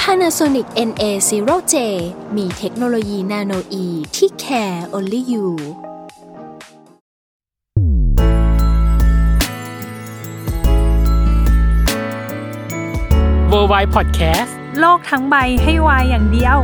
Panasonic NA0J มีเทคโนโลยีนาโนอีที่ care only you World Wide Podcast โลกทั้งใบให้วายอย่างเดียว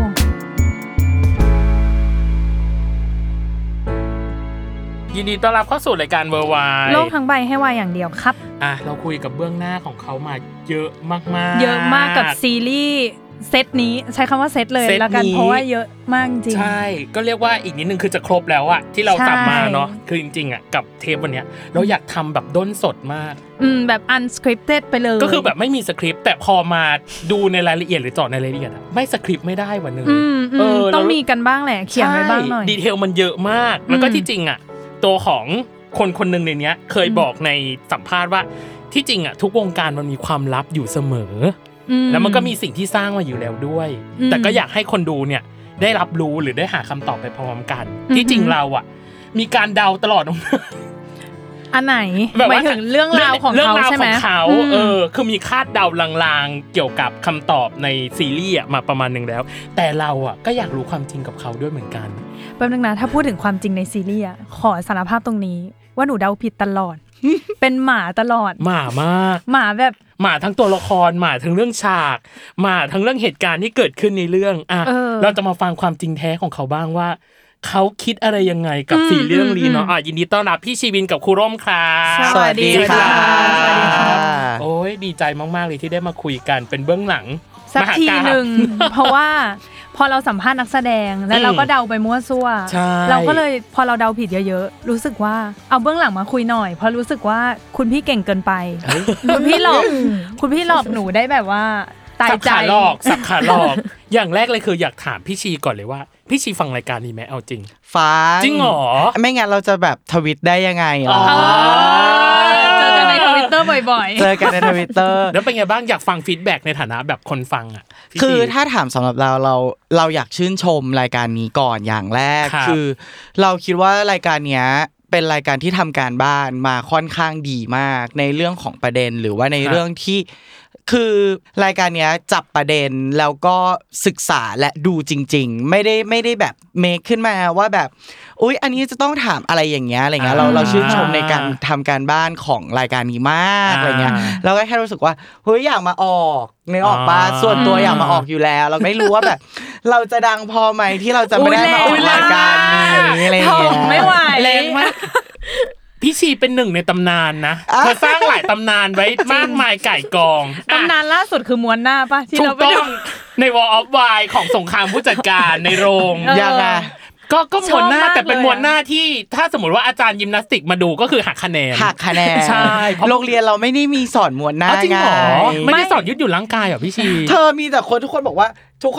ยินดีต้อนรับเข้าสู่รายการ World Wide โลกทั้งใบให้วายอย่างเดียวครับอ่ะเราคุยกับเบื้องหน้าของเขามาเยอะมากๆเยอะมากกับซีรีส์เซตนี้ใช้คำว่าเซตเลยแล้วกันเพราะว่าเยอะมากจริงใช่ก็เรียกว่าอีกนิดนึงคือจะครบแล้วอะที่เราทำมาเนาะคือจริงๆอะกับเทปวันเนี้ยเราอยากทำแบบด้นสดมากแบบอันสคริปเต็ดไปเลยก็คือแบบไม่มีสคริปต์แต่พอมาดูในรายละเอียดหรือเจาะในรายละเอียดอะไม่สคริปต์ไม่ได้วันนึงต้องมีกันบ้างแหละเขียนไว้บ้างหน่อยดีเทลมันเยอะมากแล้วก็ที่จริงอะตัวของคนๆนึงในเนี้ยเคยบอกในสัมภาษณ์ว่าที่จริงอ่ะทุกวงการมันมีความลับอยู่เสมอแล้วมันก็มีสิ่งที่สร้างมาอยู่แล้วด้วยแต่ก็อยากให้คนดูเนี่ยได้รับรู้หรือได้หาคำตอบไปพร้อมกันที่จริงเราอ่ะมีการเดาตลอดอันไหนหมายถึงเรื่องราวของเขาใช่มั้ยคือมีคาดเดาลางๆเกี่ยวกับคำตอบในซีรีส์อ่ะมาประมาณนึงแล้วแต่เราอ่ะก็อยากรู้ความจริงกับเขาด้วยเหมือนกันแป๊บนึงนะถ้าพูดถึงความจริงในซีรีส์อ่ะขอสารภาพตรงนี้ว่าหนูเดาผิดตลอดเป็นหมาตลอดหมามากหมาแบบหมาทั้งตัวละครหมาทั้งเรื่องฉากหมาทั้งเรื่องเหตุการณ์ที่เกิดขึ้นในเรื่องอ่ะเราจะมาฟังความจริงแท้ของเขาบ้างว่าเขาคิดอะไรยังไงกับ4เรื่องนี้เนาะอ่ะยินดีต้อนรับพี่ชีวินกับครูร่มครับสวัสดีค่ะสวัสดีค่ะโอ้ยดีใจมากๆเลยที่ได้มาคุยกันเป็นเบื้องหลังสักทีนึงเพราะว่าพอเราสัมภาษณ์นักแสดงแล้วเราก็เดาไปมั่วซั่วเราก็เลยพอเราเดาผิดเยอะๆรู้สึกว่าเอาเบื้องหลังมาคุยหน่อยเพราะรู้สึกว่าคุณพี่เก่งเกินไปคุณพี่หลอกหนูได้แบบว่าตายใจสับขาหลอกอย่างแรกเลยคืออยากถามพี่ชีก่อนเลยว่าพี่ชีฟังรายการนี้มั้ยเอาจริงฟังจริงหรอไม่งั้นเราจะแบบทวิตได้ยังไงอ๋อเจอกันใน Twitter บ่อยๆเจอกันใน Twitter แล้วเป็นไงบ้างอยากฟังฟีดแบคในฐานะแบบคนฟังอ่ะคือถ้าถามสำหรับเราอยากชื่นชมรายการนี้ก่อนอย่างแรกคือเราคิดว่ารายการเนี้ยเป็นรายการที่ทำการบ้านมาค่อนข้างดีมากในเรื่องของประเด็นหรือว่าในเรื่องที่คือรายการเนี้ยจับประเด็นแล้วก็ศึกษาและดูจริงๆไม่ได้แบบเมคขึ้นมาว่าแบบอุ๊ยอันนี้จะต้องถามอะไรอย่างเงี้ยอะไรเงี้ยเราชื่นชมในการทำการบ้านของรายการนี้มากอะไรเงี้ยเราก็แค่รู้สึกว่าเฮ้ยอยากมาออกไม่ออกป่ะส่วนตัวอยากมาออกอยู่แล้วเราไม่รู้ว่าแบบเราจะดังพอมั้ยที่เราจะไม่ได้มาออกรายการนี้อะไรอย่างเงี้ยไม่ไหวแรงมากพี่ชีเป็นหนึ่งในตำนานนะเธอสร้างหลายตำนานไว้มากมายไก่กองตำนานล่าสุดคือม้วนหน้าป่ะที่เราไปดูใน War of Y ของสงครามผู้จัดการในโรงยังไงก็ม้วนหน้าแต่เป็นม้วนหน้าที่ถ้าสมมติว่าอาจารย์ยิมนาสติกมาดูก็คือหักคะแนนใช่โรงเรียนเราไม่ได้มีสอนม้วนหน้าจริงหรอไม่ได้สอนยืดหยุ่นร่างกายเหรอพี่ชีเธอมีแต่คนทุกคนบอกว่าทุก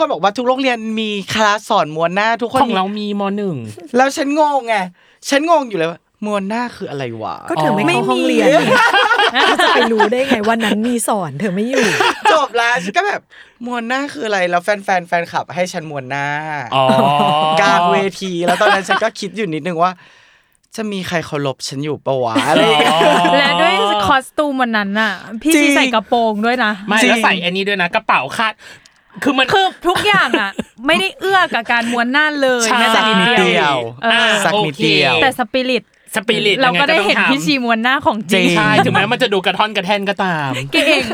โรงเรียนมีคลาสสอนม้วนหน้าทุกคนของเรามีม.1 แล้วฉันงงอยู่เลยมวนหน้าคืออะไรวะก็เธอไม่เข้าห้องเรียนจะไปรู้ได้ไงวันนั้นมีสอนเธอไม่อยู่จบแล้วก็แบบมวนหน้าคืออะไรแล้วแฟนคลับให้ฉันมวนหน้ากลางเวทีแล้วตอนนั้นฉันก็คิดอยู่นิดนึงว่าจะมีใครเคารพฉันอยู่ปะวะอะไรและด้วยคอสตูมวันนั้นน่ะพี่ใส่กระโปรงด้วยนะไม่แล้วใส่อันนี้ด้วยนะกระเป๋าคาดคือทุกอย่างอ่ะไม่ได้เอื้อกับการม้วนหน้าเลยแม้แต่นิดเดียวแต่สปิริตเราก็ได้เห็นพี่ชีม้วนหน้าของจริงใช่ถึงแม้มันจะดูกระท่อนกระแท่นก็ตามเก่ง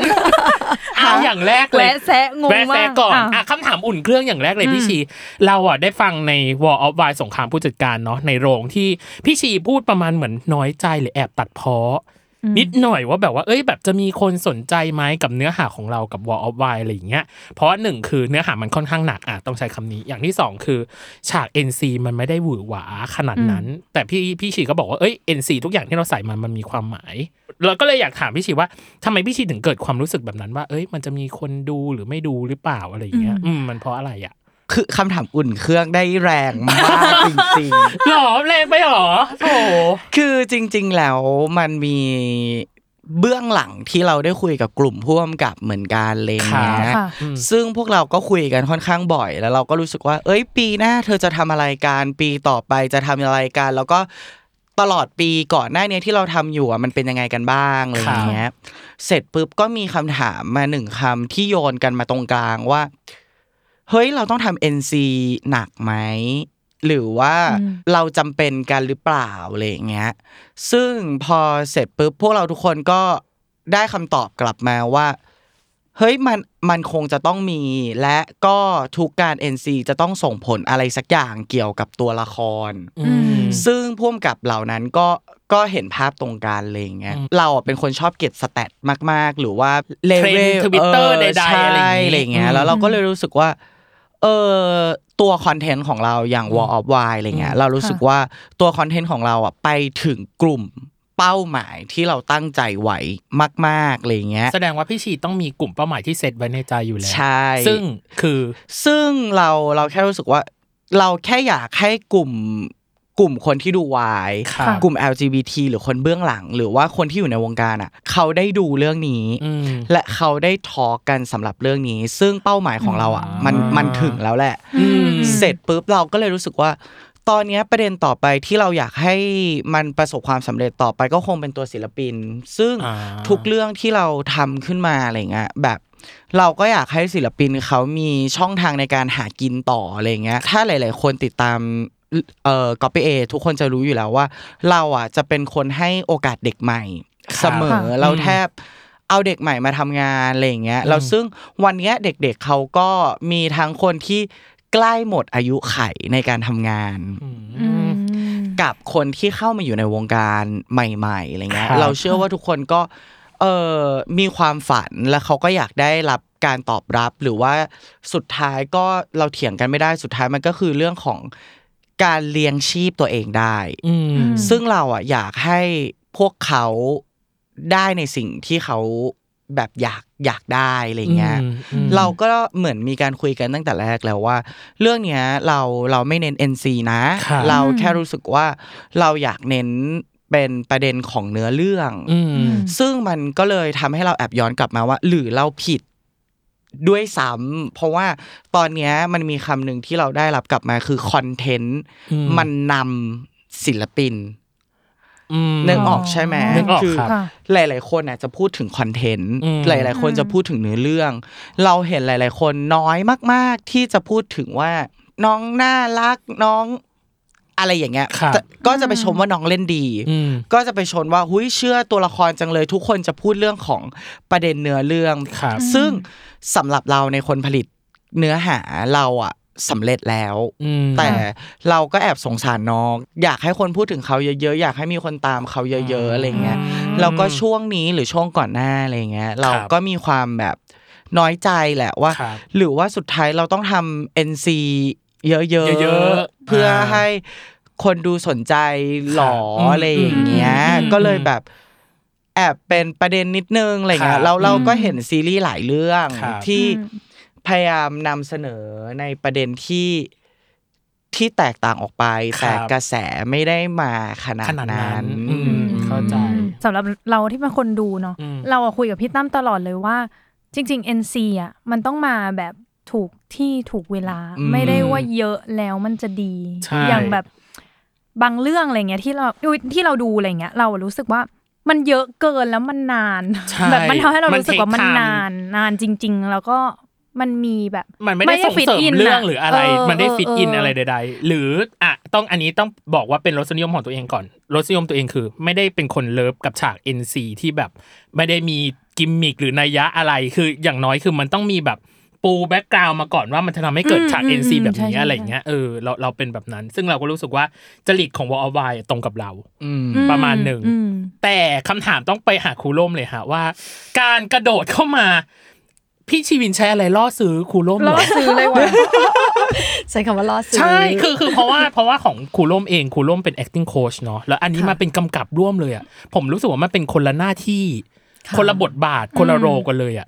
อย่างแรกเลยแวะแซะก่อนคำถามอุ่นเครื่องอย่างแรกเลยพี่ชีเราอ่ะได้ฟังใน Wall of Y สงครามผู้จัดการเนาะในโรงที่พี่ชีพูดประมาณเหมือนน้อยใจหรือแอบตัดพ้อนิดหน่อยว่าแบบว่าเอ้ยแบบจะมีคนสนใจไหมกับเนื้อหาของเรากับ Wall of Y อะไรอย่างเงี้ยเพราะ1คือเนื้อหามันค่อนข้างหนักอ่ะต้องใช้คำนี้อย่างที่2คือฉาก NC มันไม่ได้หวือหวาขนาดนั้นแต่พี่ชีก็บอกว่าเอ้ย NC ทุกอย่างที่เราใส่มันมีความหมายเราก็เลยอยากถามพี่ชีว่าทำไมพี่ชีถึงเกิดความรู้สึกแบบนั้นว่าเอ้ยมันจะมีคนดูหรือไม่ดูหรือเปล่าอะไรอย่างเงี้ยมันเพราะอะไรอ่ะ คือคำถามอุ่นเครื่องได้แรงมากจริงๆหรอแรงไปหรอโอ้คือจริงๆแล้วมันมีเบื้องหลังที่เราได้คุยกับกลุ่มผู้กำกับเหมือนกันเลยนะซึ่งพวกเราก็คุยกันค่อนข้างบ่อยแล้วเราก็รู้สึกว่าเอ้ยปีหน้าเธอจะทำอะไรกันปีต่อไปจะทำอะไรกันแล้วก็ตลอดปีก่อนหน้านี้ที่เราทำอยู่อ่ะมันเป็นยังไงกันบ้างอะไรอย่างเงี้ยเสร็จปุ๊บก็มีคำถามมาหนึ่งคำที่โยนกันมาตรงกลางว่าเฮ้ยเราต้องทำ NC หนักไหมหรือว่าเราจำเป็นกันหรือเปล่าอะไรอย่างเงี้ยซึ่งพอเสร็จปุ๊บพวกเราทุกคนก็ได้คำตอบกลับมาว่าเฮ้ยมันคงจะต้องมีและก็ทุกการ NC จะต้องส่งผลอะไรสักอย่างเกี่ยวกับตัวละครซึ่งพ่วงกับเหล่านั้นก็เห็นภาพตรงกันอะไรอย่างเงี้ยเราเป็นคนชอบเก็บสแตทมากๆหรือว่าเลเวล Twitter ใดๆอะไรอย่างเงี้ยแล้วเราก็เลยรู้สึกว่าตัวคอนเทนต์ของเราอย่าง War of Y อะไรเงี้ยเรารู้สึกว่าตัวคอนเทนต์ของเราอ่ะไปถึงกลุ่มเป้าหมายที่เราตั้งใจไว้มากๆอะไรเงี้ยแสดงว่าพี่ชีต้องมีกลุ่มเป้าหมายที่เซตไว้ในใจอยู่แล้วใช่ซึ่งเราแค่รู้สึกว่าเราแค่อยากให้กลุ่มคนที่ดูวายกลุ่ม LGBT หรือคนเบื้องหลังหรือว่าคนที่อยู่ในวงการอ่ะเขาได้ดูเรื่องนี้และเขาได้ทอล์กกันสำหรับเรื่องนี้ซึ่งเป้าหมายของเราอ่ะมันถึงแล้วแหละเสร็จปุ๊บเราก็เลยรู้สึกว่าตอนนี้ประเด็นต่อไปที่เราอยากให้มันประสบความสำเร็จต่อไปก็คงเป็นตัวศิลปินซึ่งทุกเรื่องที่เราทำขึ้นมาอะไรเงี้ยแบบเราก็อยากให้ศิลปินเขามีช่องทางในการหากินต่ออะไรเงี้ยถ้าหลายๆคนติดตามCopy A ทุกคนจะรู้อยู่แล้วว่าเราอ่ะจะเป็นคนให้โอกาสเด็กใหม่เสมอเราแทบเอาเด็กใหม่มาทำงานอะไรอย่างเงี้ยแล้วซึ่งวันเนี้ยเด็กๆเขาก็มีทั้งคนที่ใกล้หมดอายุไขในการทำงานกับคนที่เข้ามาอยู่ในวงการใหม่ๆอะไรเงี้ยเราเชื่อว่าทุกคนก็มีความฝันและเขาก็อยากได้รับการตอบรับหรือว่าสุดท้ายก็เราเถียงกันไม่ได้สุดท้ายมันก็คือเรื่องของการเลี้ยงชีพตัวเองได้ซึ่งเราอ่ะอยากให้พวกเขาได้ในสิ่งที่เขาแบบอยากได้อะไรเงี้ยเราก็เหมือนมีการคุยกันตั้งแต่แรกแล้วว่าเรื่องเนี้ยเราไม่เน้น NC นะเราแค่รู้สึกว่าเราอยากเน้นเป็นประเด็นของเนื้อเรื่องซึ่งมันก็เลยทำให้เราแอบย้อนกลับมาว่าหรือเราผิดด้วยซ้ำเพราะว่าตอนนี้มันมีคำหนึ่งที่เราได้รับกลับมาคือคอนเทนต์มันนำศิลปินนึกออกใช่ไหมคือหลายๆคนจะพูดถึงคอนเทนต์หลายๆคนจะพูดถึงเนื้อเรื่องเราเห็นหลายๆคนน้อยมากๆที่จะพูดถึงว่าน้องน่ารักน้องอะไรอย่างเงี้ยก็จะไปชมว่าน้องเล่นดีก็จะไปชมว่าหุ้ยเชื่อตัวละครจังเลยทุกคนจะพูดเรื่องของประเด็นเนื้อเรื่องซึ่งสำหรับเราในคนผลิตเนื้อหาเราอ่ะสำเร็จแล้วแต่เราก็แอบสงสารน้องอยากให้คนพูดถึงเขาเยอะๆอยากให้มีคนตามเขาเยอะๆอะไรเงี้ยแล้วก็ช่วงนี้หรือช่วงก่อนหน้าอะไรเงี้ยเราก็มีความแบบน้อยใจแหละว่าหรือว่าสุดท้ายเราต้องทำ NCเยอะๆเพื่อให้คนดูสนใจหรออะไรอย่างเงี้ยก็เลยแบบแอบเป็นประเด็นนิดนึงอะไรเงี้ยเราก็เห็นซีรีส์หลายเรื่องที่พยายามนำเสนอในประเด็นที่แตกต่างออกไปแต่กระแสไม่ได้มาขนาดนั้นเข้าใจสำหรับเราที่เป็นคนดูเนาะเราคุยกับพี่ตั้มตลอดเลยว่าจริงๆ NC อ่ะมันต้องมาแบบถูกที่ถูกเวลาไม่ได้ว่าเยอะแล้วมันจะดีอย่างแบบบางเรื่องอะไรเงี้ยที่เราดูอะไรเงี้ยเรารู้สึกว่ามันเยอะเกินแล้วมันนานแบบมันทำให้เรารู้สึกว่ามันนานจริงๆแล้วก็มันมีแบบมันไม่ได้ส่งเสริมเรื่องหรืออะไรมันได้ฟิตอินอะไรใดๆหรืออ่ะต้องอันนี้ต้องบอกว่าเป็นรสนิยมของตัวเองก่อนรสนิยมตัวเองคือไม่ได้เป็นคนเลิฟกับฉาก NC ที่แบบไม่ได้มีกิมมิคหรือนัยยะอะไรคืออย่างน้อยคือมันต้องมีแบบปูแบ็คกราวด์มาก่อนว่ามันจะทำให้เกิดฉาก NC แบบนี้อะไรอย่างเงี้ยเราเป็นแบบนั้นซึ่งเราก็รู้สึกว่าจริตของ World Wide ตรงกับเราประมาณหนึ่งแต่คำถามต้องไปหาครูล่มเลยฮะว่าการกระโดดเข้ามาพี่ชีวินใช้อะไรล่อซื้อครูล่มล่อซื้อเลยวะใช้คำว่าล่อซื้อใช่คือเพราะว่าของครูล่มเองครูล่มเป็น acting coach เนาะแล้วอันนี้มาเป็นกำกับร่วมเลยอ่ะผมรู้สึกว่ามันเป็นคนละหน้าที่คนละบทบาทคนละโรกันเลยอ่ะ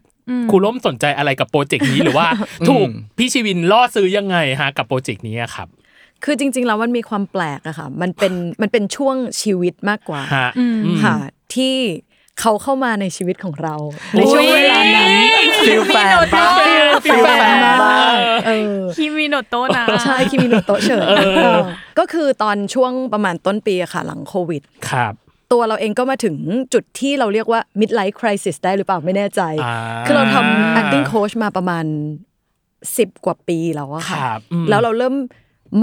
ครูล้มสนใจอะไรกับโปรเจกต์นี้หรือว่าถูกพี่ชีวินล่อซื้อยังไงฮะกับโปรเจกต์นี้ครับคือจริงๆแล้วมันมีความแปลกอะค่ะมันเป็นช่วงชีวิตมากกว่าค่ะที่เขาเข้ามาในชีวิตของเราในช่วงเวลานั้นฟิลแฟนบ้างคิมิโนโตะนะใช่คิมิโนโตะเฉยก็คือตอนช่วงประมาณต้นปีค่ะหลังโควิดครับตัวเราเองก็มาถึงจุดที่เราเรียกว่า midlife crisis ได้หรือเปล่าไม่แน่ใจคือเราทำ acting coach มาประมาณ10กว่าปีแล้วอะค่ะแล้วเราเริ่ม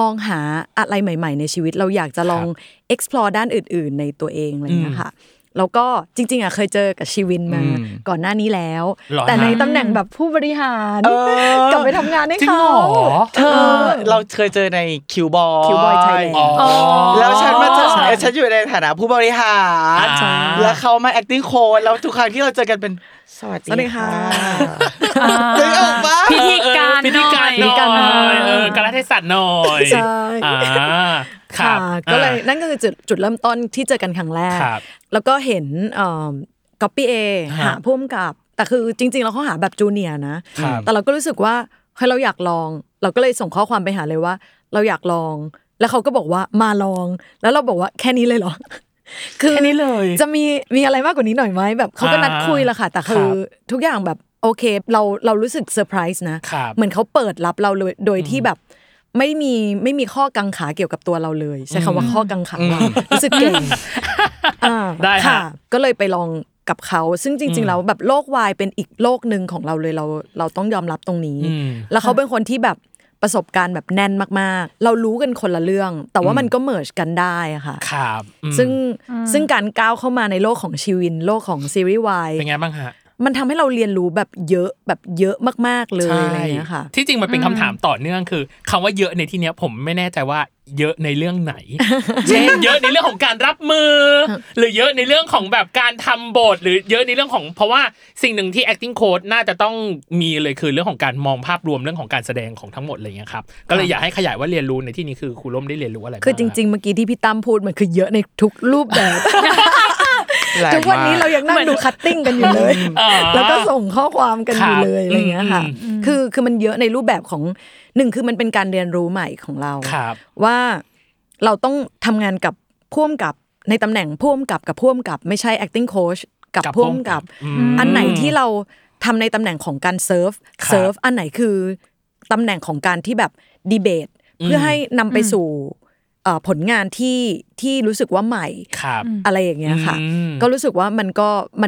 มองหาอะไรใหม่ๆในชีวิตเราอยากจะลอง explore ด้านอื่นๆในตัวเองอะไรอย่างเงี้ยค่ะแล้วก็จริงๆอ่ะเคยเจอกับชีวินมาก่อนหน้านี้แล้วแต่ในตำแหน่งแบบผู้บริหารกลับไปทำงานให้เขาเธอเราเคยเจอในคิวบอยไทยแลนด์แล้วฉันมาเจอฉันอยู่ในฐานะผู้บริหารแล้วเขามา acting coach แล้วทุกครั้งที่เราเจอกันเป็นสวัสดีค่ะพิธีการหน่อยกาลเทศะหน่อยใช่ค่ะก็เลยนั่นก็คือจุดเริ่มต้นที่เจอกันครั้งแรกแล้วก็เห็นcopy A หาผู้กำกับแต่คือจริงๆแล้วเขาหาแบบจูเนียร์นะแต่เราก็รู้สึกว่าเฮ้ยเราอยากลองเราก็เลยส่งข้อความไปหาเลยว่าเราอยากลองแล้วเขาก็บอกว่ามาลองแล้วเราบอกว่าแค่นี้เลยเหรอคือแค่นี้เลยจะมีอะไรมากกว่านี้หน่อยมั้ยแบบเขาก็นัดคุยละค่ะแต่คือทุกอย่างแบบโอเคเรารู้สึกเซอร์ไพรส์นะเหมือนเขาเปิดรับเราเลยโดยที่แบบไม่มีข้อกังขาเกี่ยวกับตัวเราเลยใช้คำว่าข้อกังขารู้สึกเก่งได้ค่ะก็เลยไปลองกับเขาซึ่งจริงๆแล้วแบบโลกวายเป็นอีกโลกนึงของเราเลยเราต้องยอมรับตรงนี้แล้วเขาเป็นคนที่แบบประสบการณ์แบบแน่นมากๆเรารู้กันคนละเรื่องแต่ว่ามันก็เมิร์จกันได้อ่ะค่ะครับซึ่งการก้าวเข้ามาในโลกของชีวินโลกของซีรีส์วายเป็นไงบ้างฮะมันทำให้เราเรียนรู้แบบเยอะมากๆเลยอะไรอย่างเงี้ยค่ะที่จริงมันเป็นคำถามต่อเนื่องคือคำว่าเยอะในที่เนี้ยผมไม่แน่ใจว่าเยอะในเรื่องไหนเช่นเยอะในเรื่องของการรับมือหรือเยอะในเรื่องของแบบการทำบทหรือเยอะในเรื่องของเพราะว่าสิ่งหนึ่งที่ acting coach น่าจะต้องมีเลยคือเรื่องของการมองภาพรวมเรื่องของการแสดงของทั้งหมดอะไรอย่างเงี้ยครับก็เลยอยากให้ขยายว่าเรียนรู้ในที่นี้คือครูล้มได้เรียนรู้อะไรคือจริงๆเมื่อกี้ที่พี่ตั้มพูดมันคือเยอะในทุกรูปแบบทุกวันนี้เรายังนั่งดูคัตติ้งกันอยู่เลยแล้วก็ส่งข้อความกันอยู่เลยอะไรอย่างเงี้ยค่ะคือมันเยอะในรูปแบบของหนึ่งคือมันเป็นการเรียนรู้ใหม่ของเราว่าเราต้องทำงานกับพ่วงกับในตำแหน่งพ่วงกับไม่ใช่ acting coach กับพ่วงกับอันไหนที่เราทำในตำแหน่งของการเซิร์ฟอันไหนคือตำแหน่งของการที่แบบดีเบตเพื่อให้นำไปสู่ผลงานที่รู้สึกว่าใหม่อะไรอย่างเงี้ยค่ะก็รู้สึกว่ามั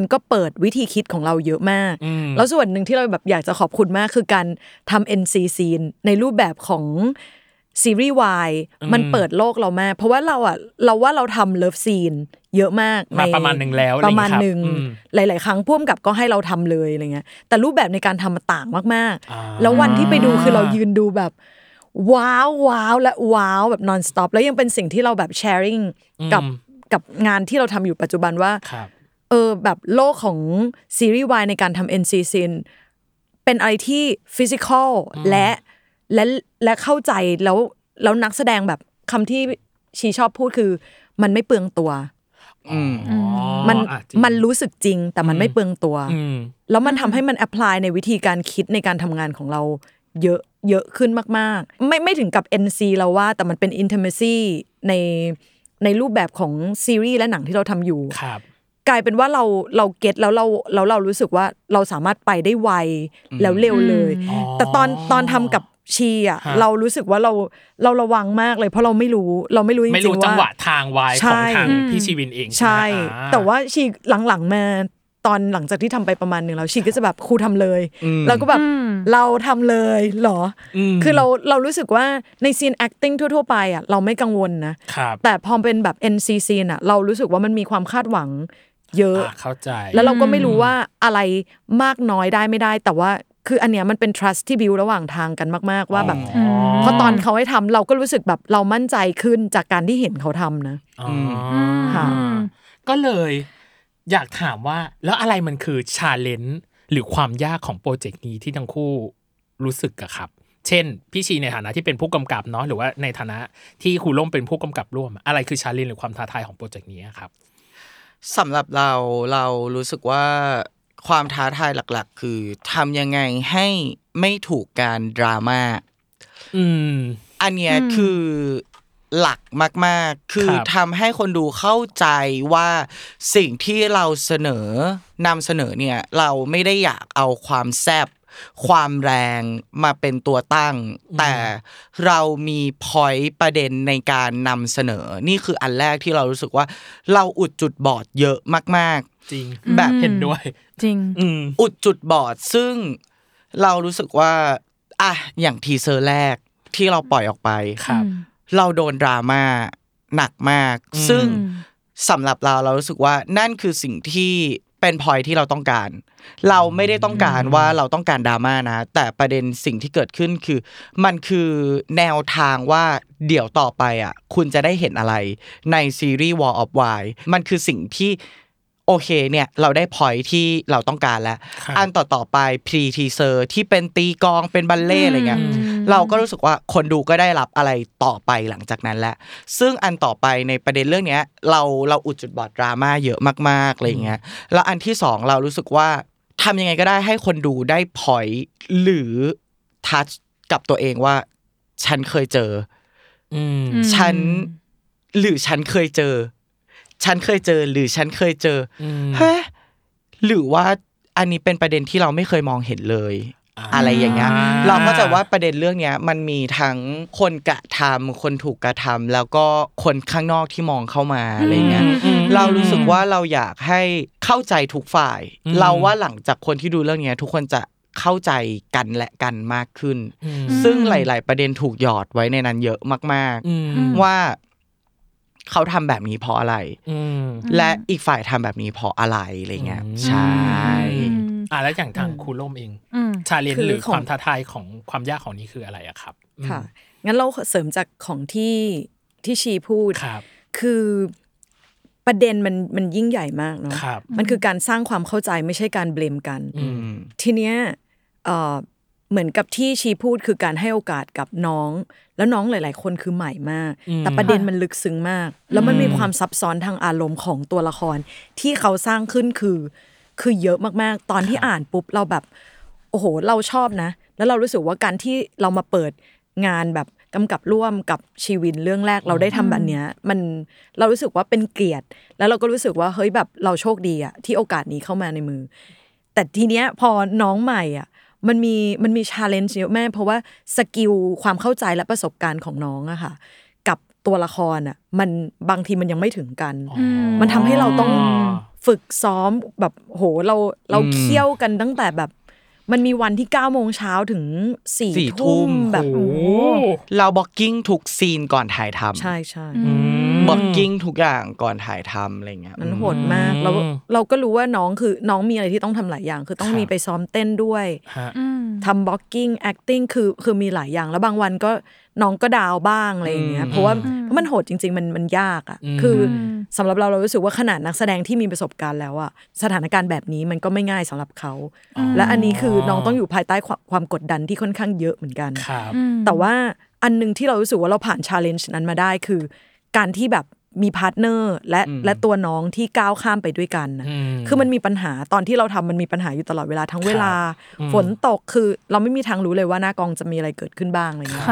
นก็เปิดวิธีคิดของเราเยอะมากแล้วส่วนหนึ่งที่เราแบบอยากจะขอบคุณมากคือการทำ NC Scene ในรูปแบบของซีรีส์วายมันเปิดโลกเรามากเพราะว่าเราทำเลิฟซีนเยอะมากในประมาณนึงแล้วประมาณนึงหลายๆครั้งพ่วงกับก็ให้เราทำเลยอะไรเงี้ยแต่รูปแบบในการทำมันต่างมากๆแล้ววันที่ไปดูคือเรายืนดูแบบว้าวและว้าวแบบนอนสต็อปแล้วยังเป็นสิ่งที่เราแบบแชร์ริ่งกับงานที่เราทำอยู่ปัจจุบันว่าแบบโลกของซีรีส์วายในการทำ NC Scene เป็นอะไรที่ฟิสิคอลและเข้าใจแล้วนักแสดงแบบคำที่ชีชอบพูดคือมันไม่เปลืองตัวมันรู้สึกจริงแต่มันไม่เปลืองตัวแล้วมันทำให้มันแอพพลายในวิธีการคิดในการทำงานของเราเยอะขึ้นมากๆไม่ถึงกับ NC เราว่าแต่มันเป็น intimacy ในรูปแบบของซีรีส์และหนังที่เราทำอยู่กลายเป็นว่าเราเก็ทแล้วเรารู้สึกว่าเราสามารถไปได้ไวแล้วเร็วเลยแต่ตอนทำกับชีอ่ะเรารู้สึกว่าเราระวังมากเลยเพราะเราไม่รู้จริงๆว่าไม่รู้จังหวะทางวายของทางพี่ชีวินเองใช่แต่ว่าชีหลังๆมาตอนหลังจากที่ทำไปประมาณนึงแล้วชีก็จะแบบครูทำเลยแล้วก็แบบเราทำเลยเหรอคือเรารู้สึกว่าในซีน acting ทั่วๆไปอ่ะเราไม่กังวลนะแต่พอเป็นแบบ NC scene อ่ะเรารู้สึกว่ามันมีความคาดหวังเยอะเข้าใจแล้วเราก็ไม่รู้ว่าอะไรมากน้อยได้ไม่ได้แต่ว่าคืออันเนี้ยมันเป็น trust ที่ build ระหว่างทางกันมากๆว่าแบบพอตอนเขาให้ทำเราก็รู้สึกแบบเรามั่นใจขึ้นจากการที่เห็นเขาทำนะค่ะก็เลยอยากถามว่าแล้วอะไรมันคือ challenge หรือความยากของโปรเจกต์นี้ที่ทั้งคู่รู้สึกอะครับเช่นพี่ชีในฐานะที่เป็นผู้กำกับเนาะหรือว่าในฐานะที่ครูล้มเป็นผู้กำกับร่วมอะไรคือ challenge หรือความท้าทายของโปรเจกต์นี้ครับสำหรับเรารู้สึกว่า ความท้าทายหลักๆคือทำยังไงให้ไม่ถูกการดราม่าอันเนี้ยคือหลักมากๆคือทำให้คนดูเข้าใจว่าสิ่งที่เรานำเสนอเนี่ยเราไม่ได้อยากเอาความแซ่บความแรงมาเป็นตัวตั้งแต่เรามีพอยต์ประเด็นในการนำเสนอนี่คืออันแรกที่เรารู้สึกว่าเราอุดจุดบอดเยอะมากๆจริงแบบเห็นด้วยจริงอุดจุดบอดซึ่งเรารู้สึกว่าอ่ะอย่างทีเซอร์แรกที่เราปล่อยออกไปครับเราโดนดราม่าหนักมากซึ่งสำหรับเรารู้สึกว่านั่นคือสิ่งที่เป็นพอยที่เราต้องการเราไม่ได้ต้องการว่าเราต้องการดราม่านะแต่ประเด็นสิ่งที่เกิดขึ้นคือมันคือแนวทางว่าเดี๋ยวต่อไปอ่ะคุณจะได้เห็นอะไรในซีรีส์ War of Y มันคือสิ่งที่โอเคเนี่ยเราได้พอยที่เราต้องการแล้วอันต่อๆไปพรีทีเซอร์ที่เป็นตีกองเป็นบัลเล่อะไรเงี้ยเราก็รู้สึกว่าคนดูก็ได้รับอะไรต่อไปหลังจากนั้นแหละซึ่งอันต่อไปในประเด็นเรื่องเนี้ยเราอุดจุดบอดดราม่าเยอะมากๆอะไรเงี้ยแล้วอันที่2เรารู้สึกว่าทำยังไงก็ได้ให้คนดูได้พอยต์หรือทัชกับตัวเองว่าฉันเคยเจอฉันเคยเจอเฮ้ยหรือว่าอันนี้เป็นประเด็นที่เราไม่เคยมองเห็นเลยอะไรอย่างเงี้ยเราเข้าใจว่าประเด็นเรื่องเนี้ยมันมีทั้งคนกระทำคนถูกกระทำแล้วก็คนข้างนอกที่มองเข้ามาอะไรเงี้ยเรารู้สึกว่าเราอยากให้เข้าใจทุกฝ่ายเราว่าหลังจากคนที่ดูเรื่องเนี้ยทุกคนจะเข้าใจกันและกันมากขึ้นซึ่งหลายๆประเด็นถูกหยอดไว้ในนั้นเยอะมากๆว่าเขาทำแบบนี้เพราะอะไรและอีกฝ่ายทำแบบนี้เพราะอะไรอะไรเงี้ยใช่แล้วอย่างทางครูล่มเองชาเลนจ์หรือความท้าทายของความยากของนี้คืออะไรอะครับค่ะงั้นเราเสริมจากของที่ชีพูดคือประเด็นมันยิ่งใหญ่มากเนาะมันคือการสร้างความเข้าใจไม่ใช่การเบลมกันทีเนี้ยเหมือนกับที่ชีพูดคือการให้โอกาสกับน้องแล้วน้องหลายๆคนคือใหม่มากแต่ประเด็นมันลึกซึ้งมากแล้วมันมีความซับซ้อนทางอารมณ์ของตัวละครที่เขาสร้างขึ้นคือเยอะมากๆตอนที่อ่านปุ๊บเราแบบโอ้โหเราชอบนะแล้วเรารู้สึกว่าการที่เรามาเปิดงานแบบกำกับร่วมกับชีวินเรื่องแรกเราได้ทำแบบเนี้ยมันเรารู้สึกว่าเป็นเกียรติแล้วเราก็รู้สึกว่าเฮ้ยแบบเราโชคดีอะที่โอกาสนี้เข้ามาในมือแต่ทีเนี้ยพอน้องใหม่อะมันมี challenge เยอะมากเพราะว่าสกิลความเข้าใจและประสบการณ์ของน้องอะค่ะกับตัวละครอะมันบางทีมันยังไม่ถึงกันมันทำให้เราต้องฝึกซ้อมแบบโหเราเคี่ยวกันตั้งแต่แบบมันมีวันที่9 โมงเช้าถึง4 ทุ่มแบบโอ้เราบล็อกกิ้งทุกซีนก่อนถ่ายทำใช่ใช่บล็อกกิ้งทุกอย่างก่อนถ่ายทำอะไรเงี้ยมันโหดมากเราก็รู้ว่าน้องมีอะไรที่ต้องทำหลายอย่างคือต้องมีไปซ้อมเต้นด้วยทำบล็อกกิ้งแอคติ้งคือมีหลายอย่างแล้วบางวันก็น้องก็ดาวบ้างอะไรอย่างเงี้ยเพราะว่ามันโหดจริงๆมันยากอ่ะคือสำหรับเรารู้สึกว่าขนาดนักแสดงที่มีประสบการณ์แล้วอ่ะสถานการณ์แบบนี้มันก็ไม่ง่ายสำหรับเขาและอันนี้คือน้องต้องอยู่ภายใต้ความกดดันที่ค่อนข้างเยอะเหมือนกันแต่ว่าอันนึงที่เรารู้สึกว่าเราผ่านชาเลนจ์นั้นมาได้คือการที่แบบมีพาร์ทเนอร์และตัวน้องที่ก้าวข้ามไปด้วยกันนะคือมันมีปัญหาตอนที่เราทำมันมีปัญหาอยู่ตลอดเวลาทั้งเวลาฝนตกคือเราไม่มีทางรู้เลยว่าหน้ากองจะมีอะไรเกิดขึ้นบ้างอะไรอย่างเงี้ย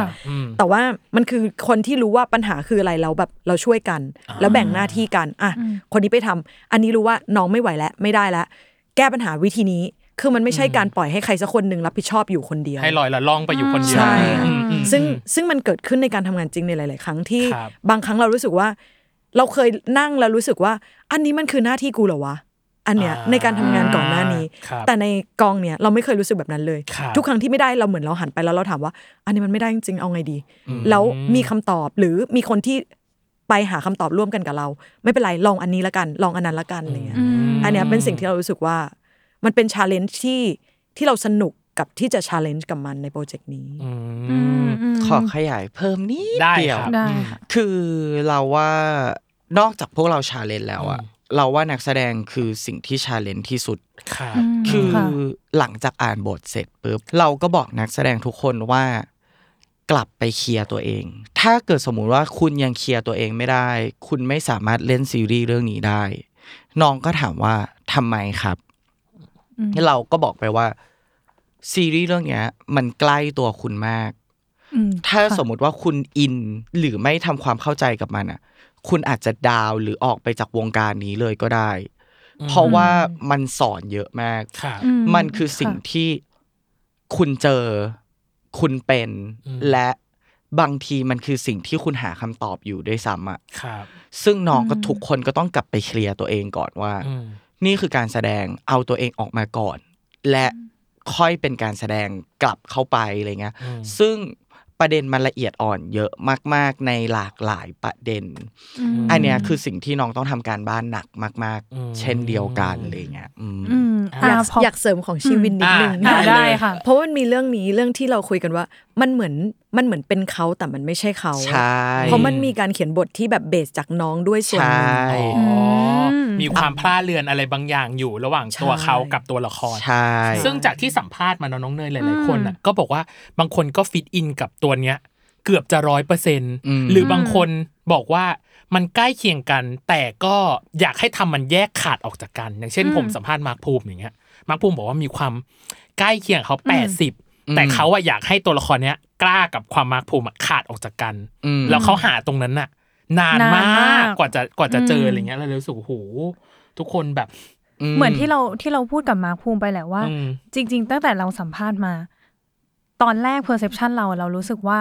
แต่ว่ามันคือคนที่รู้ว่าปัญหาคืออะไรเราแบบเราช่วยกันแล้วแบ่งหน้าที่กันอ่ะคนนี้ไปทำอันนี้รู้ว่าน้องไม่ไหวแล้วไม่ได้แล้วแก้ปัญหาวิธีนี้คือมันไม่ใช่การปล่อยให้ใครสักคนนึงรับผิดชอบอยู่คนเดียวให้ลอยละล่องไปอยู่คนเดียวใช่ซึ่งมันเกิดขึ้นในการทำงานจริงในหลายๆครั้งที่บางครั้งเรารู้สึกว่าเราเคยนั่งแล้วรู้สึกว่าอันนี้มันคือหน้าที่กูเหรอวะอันเนี้ยในการทำงานก่อนหน้านี้แต่ในกองเนี่ยเราไม่เคยรู้สึกแบบนั้นเลยทุกครั้งที่ไม่ได้เราเหมือนเราหันไปแล้วเราถามว่าอันนี้มันไม่ได้จริงๆเอาไงดีแล้วมีคำตอบหรือมีคนที่ไปหาคำตอบร่วมกันกับเราไม่เป็นไรลองอันนี้ละกันลองอันนั้นละกันอะไรเงี้ยอันเนี้ยเป็นสิ่งที่เรารู้สึกว่ามันเป็น challenge ที่เราสนุกกับที่จะ challenge กับมันในโปรเจกต์นี้ขอขยายเพิ่มนิดเดียวคือเราว่านอกจากพวกเรา challenge แล้วอะเราว่านักแสดงคือสิ่งที่ challenge ที่สุดคือหลังจากอ่านบทเสร็จปุ๊บเราก็บอกนักแสดงทุกคนว่ากลับไปเคลียร์ตัวเองถ้าเกิดสมมุติว่าคุณยังเคลียร์ตัวเองไม่ได้คุณไม่สามารถเล่นซีรีส์เรื่องนี้ได้น้องก็ถามว่าทำไมครับ ที่เราก็บอกไปว่าซีรีส์เรื่องเนี้ยมันใกล้ตัวคุณมากถ้าสมมุติว่าคุณอินหรือไม่ทำความเข้าใจกับมันอ่ะคุณอาจจะดาวหรือออกไปจากวงการนี้เลยก็ได้เพราะว่ามันสอนเยอะมากมันคือสิ่งที่คุณเจอคุณเป็นและบางทีมันคือสิ่งที่คุณหาคำตอบอยู่ด้วยซ้ำอ่ะซึ่งน้องก็ทุกคนก็ต้องกลับไปเคลียร์ตัวเองก่อนว่านี่คือการแสดงเอาตัวเองออกมาก่อนและค่อยเป็นการแสดงกลับเข้าไปอะไรเงี้ยซึ่งประเด็นมันละเอียดอ่อนเยอะมากๆในหลากหลายประเด็นอันเนี้ยคือสิ่งที่น้องต้องทำการบ้านหนักมากๆเช่นเดียวกันอะไรเงี้ยอยากเสริมของชีวินนิดนึงได้ค่ะเพราะมันมีเรื่องนี้เรื่องที่เราคุยกันว่ามันเหมือนเป็นเขาแต่มันไม่ใช่เขาเพราะมันมีการเขียนบทที่แบบเบสจากน้องด้วยส่วนหนึ่งมีความพลาดเลือนอะไรบางอย่างอยู่ระหว่างตัวเขากับตัวละครซึ่งจากที่สัมภาษณ์มาน้องเนยหลายๆคนน่ะก็บอกว่าบางคนก็ฟิตอินกับตัวเนี้ยเกือบจะ 100% หรือบางคนบอกว่ามันใกล้เคียงกันแต่ก็อยากให้ทำมันแยกขาดออกจากกันอย่างเช่นผมสัมภาษณ์มาร์คภูมิอย่างเงี้ยมาร์คภูมิบอกว่ามีความใกล้เคียงเขา80แต่เขาอ่ะอยากให้ตัวละครเนี้ยกล้ากับความมาร์คภูมิขาดออกจากกันแล้วเขาหาตรงนั้นน่ะนานมากกว่าจะเจออะไรเงี้ยแล้วรู้สึกโหทุกคนแบบเหมือนที่เราพูดกับมาร์คภูมิไปแหละว่าจริงๆตั้งแต่เราสัมภาษณ์มาตอนแรก perception เรารู้สึกว่า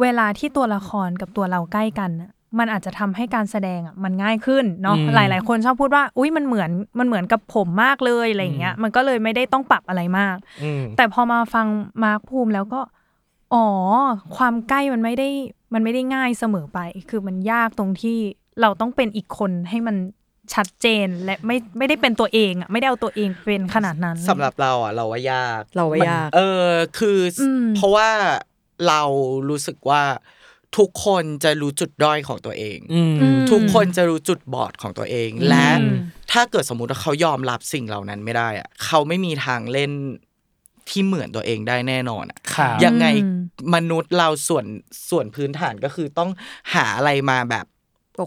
เวลาที่ตัวละครกับตัวเราใกล้กันมันอาจจะทำให้การแสดงมันง่ายขึ้นเนาะหลายๆคนชอบพูดว่าอุ๊ยมันเหมือนกับผมมากเลยอะไรเงี้ยมันก็เลยไม่ได้ต้องปรับอะไรมากแต่พอมาฟังมาร์คภูมิแล้วก็อ๋อความใกล้มันไม่ได้ง่ายเสมอไปคือมันยากตรงที่เราต้องเป็นอีกคนให้มันชัดเจนและไม่ได้เป็นตัวเองอ่ะไม่ได้เอาตัวเองเป็นขนาดนั้นสำหรับเราอ่ะเราว่ายากคือเพราะว่าเรารู้สึกว่าทุกคนจะรู้จุดด้อยของตัวเองทุกคนจะรู้จุดบอดของตัวเองและถ้าเกิดสมมติว่าเขายอมรับสิ่งเหล่านั้นไม่ได้อ่ะเขาไม่มีทางเล่นที่เหมือนตัวเองได้แน่นอนอ่ะยังไงมนุษย์เราส่วนพื้นฐานก็คือต้องหาอะไรมาแบบ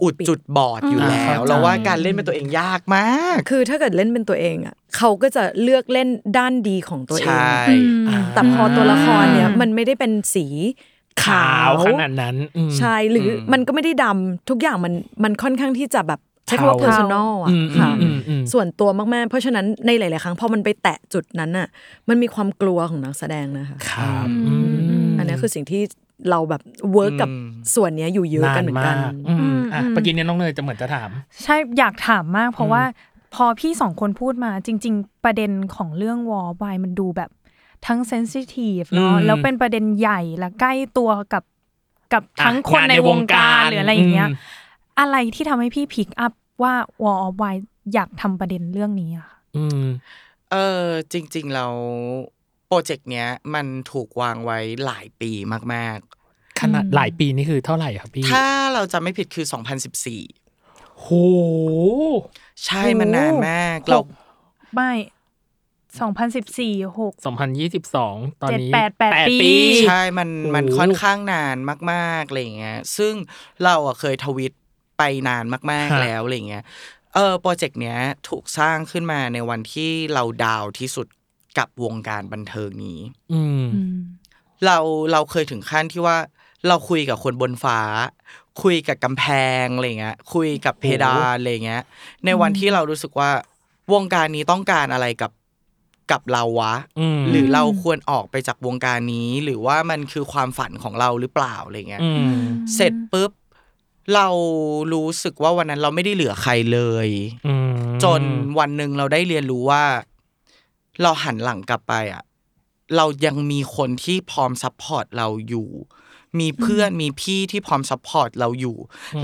อุดจุดบอดอยู่แล้วเราว่าการเล่นเป็นตัวเองยากมากคือถ้าเกิดเล่นเป็นตัวเองอ่ะเขาก็จะเลือกเล่นด้านดีของตัวเองแต่พอตัวละครเนี่ยมันไม่ได้เป็นสีขาวขนาดนั้นใช่หรือมันก็ไม่ได้ดำทุกอย่างมันค่อนข้างที่จะแบบใช้คำว่า personal อ่ะค่ะส่วนตัวมากๆเพราะฉะนั้นในหลายๆครั้งพอมันไปแตะจุดนั้นน่ะมันมีความกลัวของนักแสดงนะคะอันนี้คือสิ่งที่เราแบบเวิร์กกับส่วนนี้อยู่เยอะกันเหมือนกันเมื่อกี้นี้น้องเนยจะเหมือนจะถามใช่อยากถามมากเพราะว่าพอพี่สองคนพูดมาจริงๆประเด็นของเรื่อง War of Y มันดูแบบทั้ง sensitive เนาะแล้วเป็นประเด็นใหญ่และใกล้ตัวกับทั้งคนในวงการหรืออะไรอย่างเงี้ยอะไรที่ทำให้พี่พิกอัพว่า War of Y อยากทำประเด็นเรื่องนี้อะจริงๆเราโปรเจกต์เนี้ยมันถูกวางไว้หลายปีมากๆขนาดหลายปีนี่คือเท่าไหร่ครับพี่ถ้าเราจำไม่ผิดคือ2014โหใช่มันนานมากเราไม่2014 6 2022ตอนนี้8ปีใช่มันค่อนข้างนานมากๆอะไรอย่างเงี้ยซึ่งเราอ่ะเคยทวิตไปนานมากๆแล้วอะไรอย่างเงี้ยโปรเจกต์เนี้ยถูกสร้างขึ้นมาในวันที่เราดาวที่สุดกับวงการบันเทิงนี้เราเคยถึงขั้นที่ว่าเราคุยกับคนบนฟ้าคุยกับกำแพงอะไรเงี้ยคุยกับเพดานอะไรเงี้ยในวันที่เรารู้สึกว่าวงการนี้ต้องการอะไรกับเราวะหรือเราควรออกไปจากวงการนี้หรือว่ามันคือความฝันของเราหรือเปล่าอะไรเงี้ยเสร็จปุ๊บเรารู้สึกว่าวันนั้นเราไม่ได้เหลือใครเลยจนวันนึงเราได้เรียนรู้ว่าเราหันหลังกลับไปอ่ะเรายังมีคนที่พร้อมซัพพอร์ตเราอยู่มีเพื่อนมีพี่ที่พร้อมซัพพอร์ตเราอยู่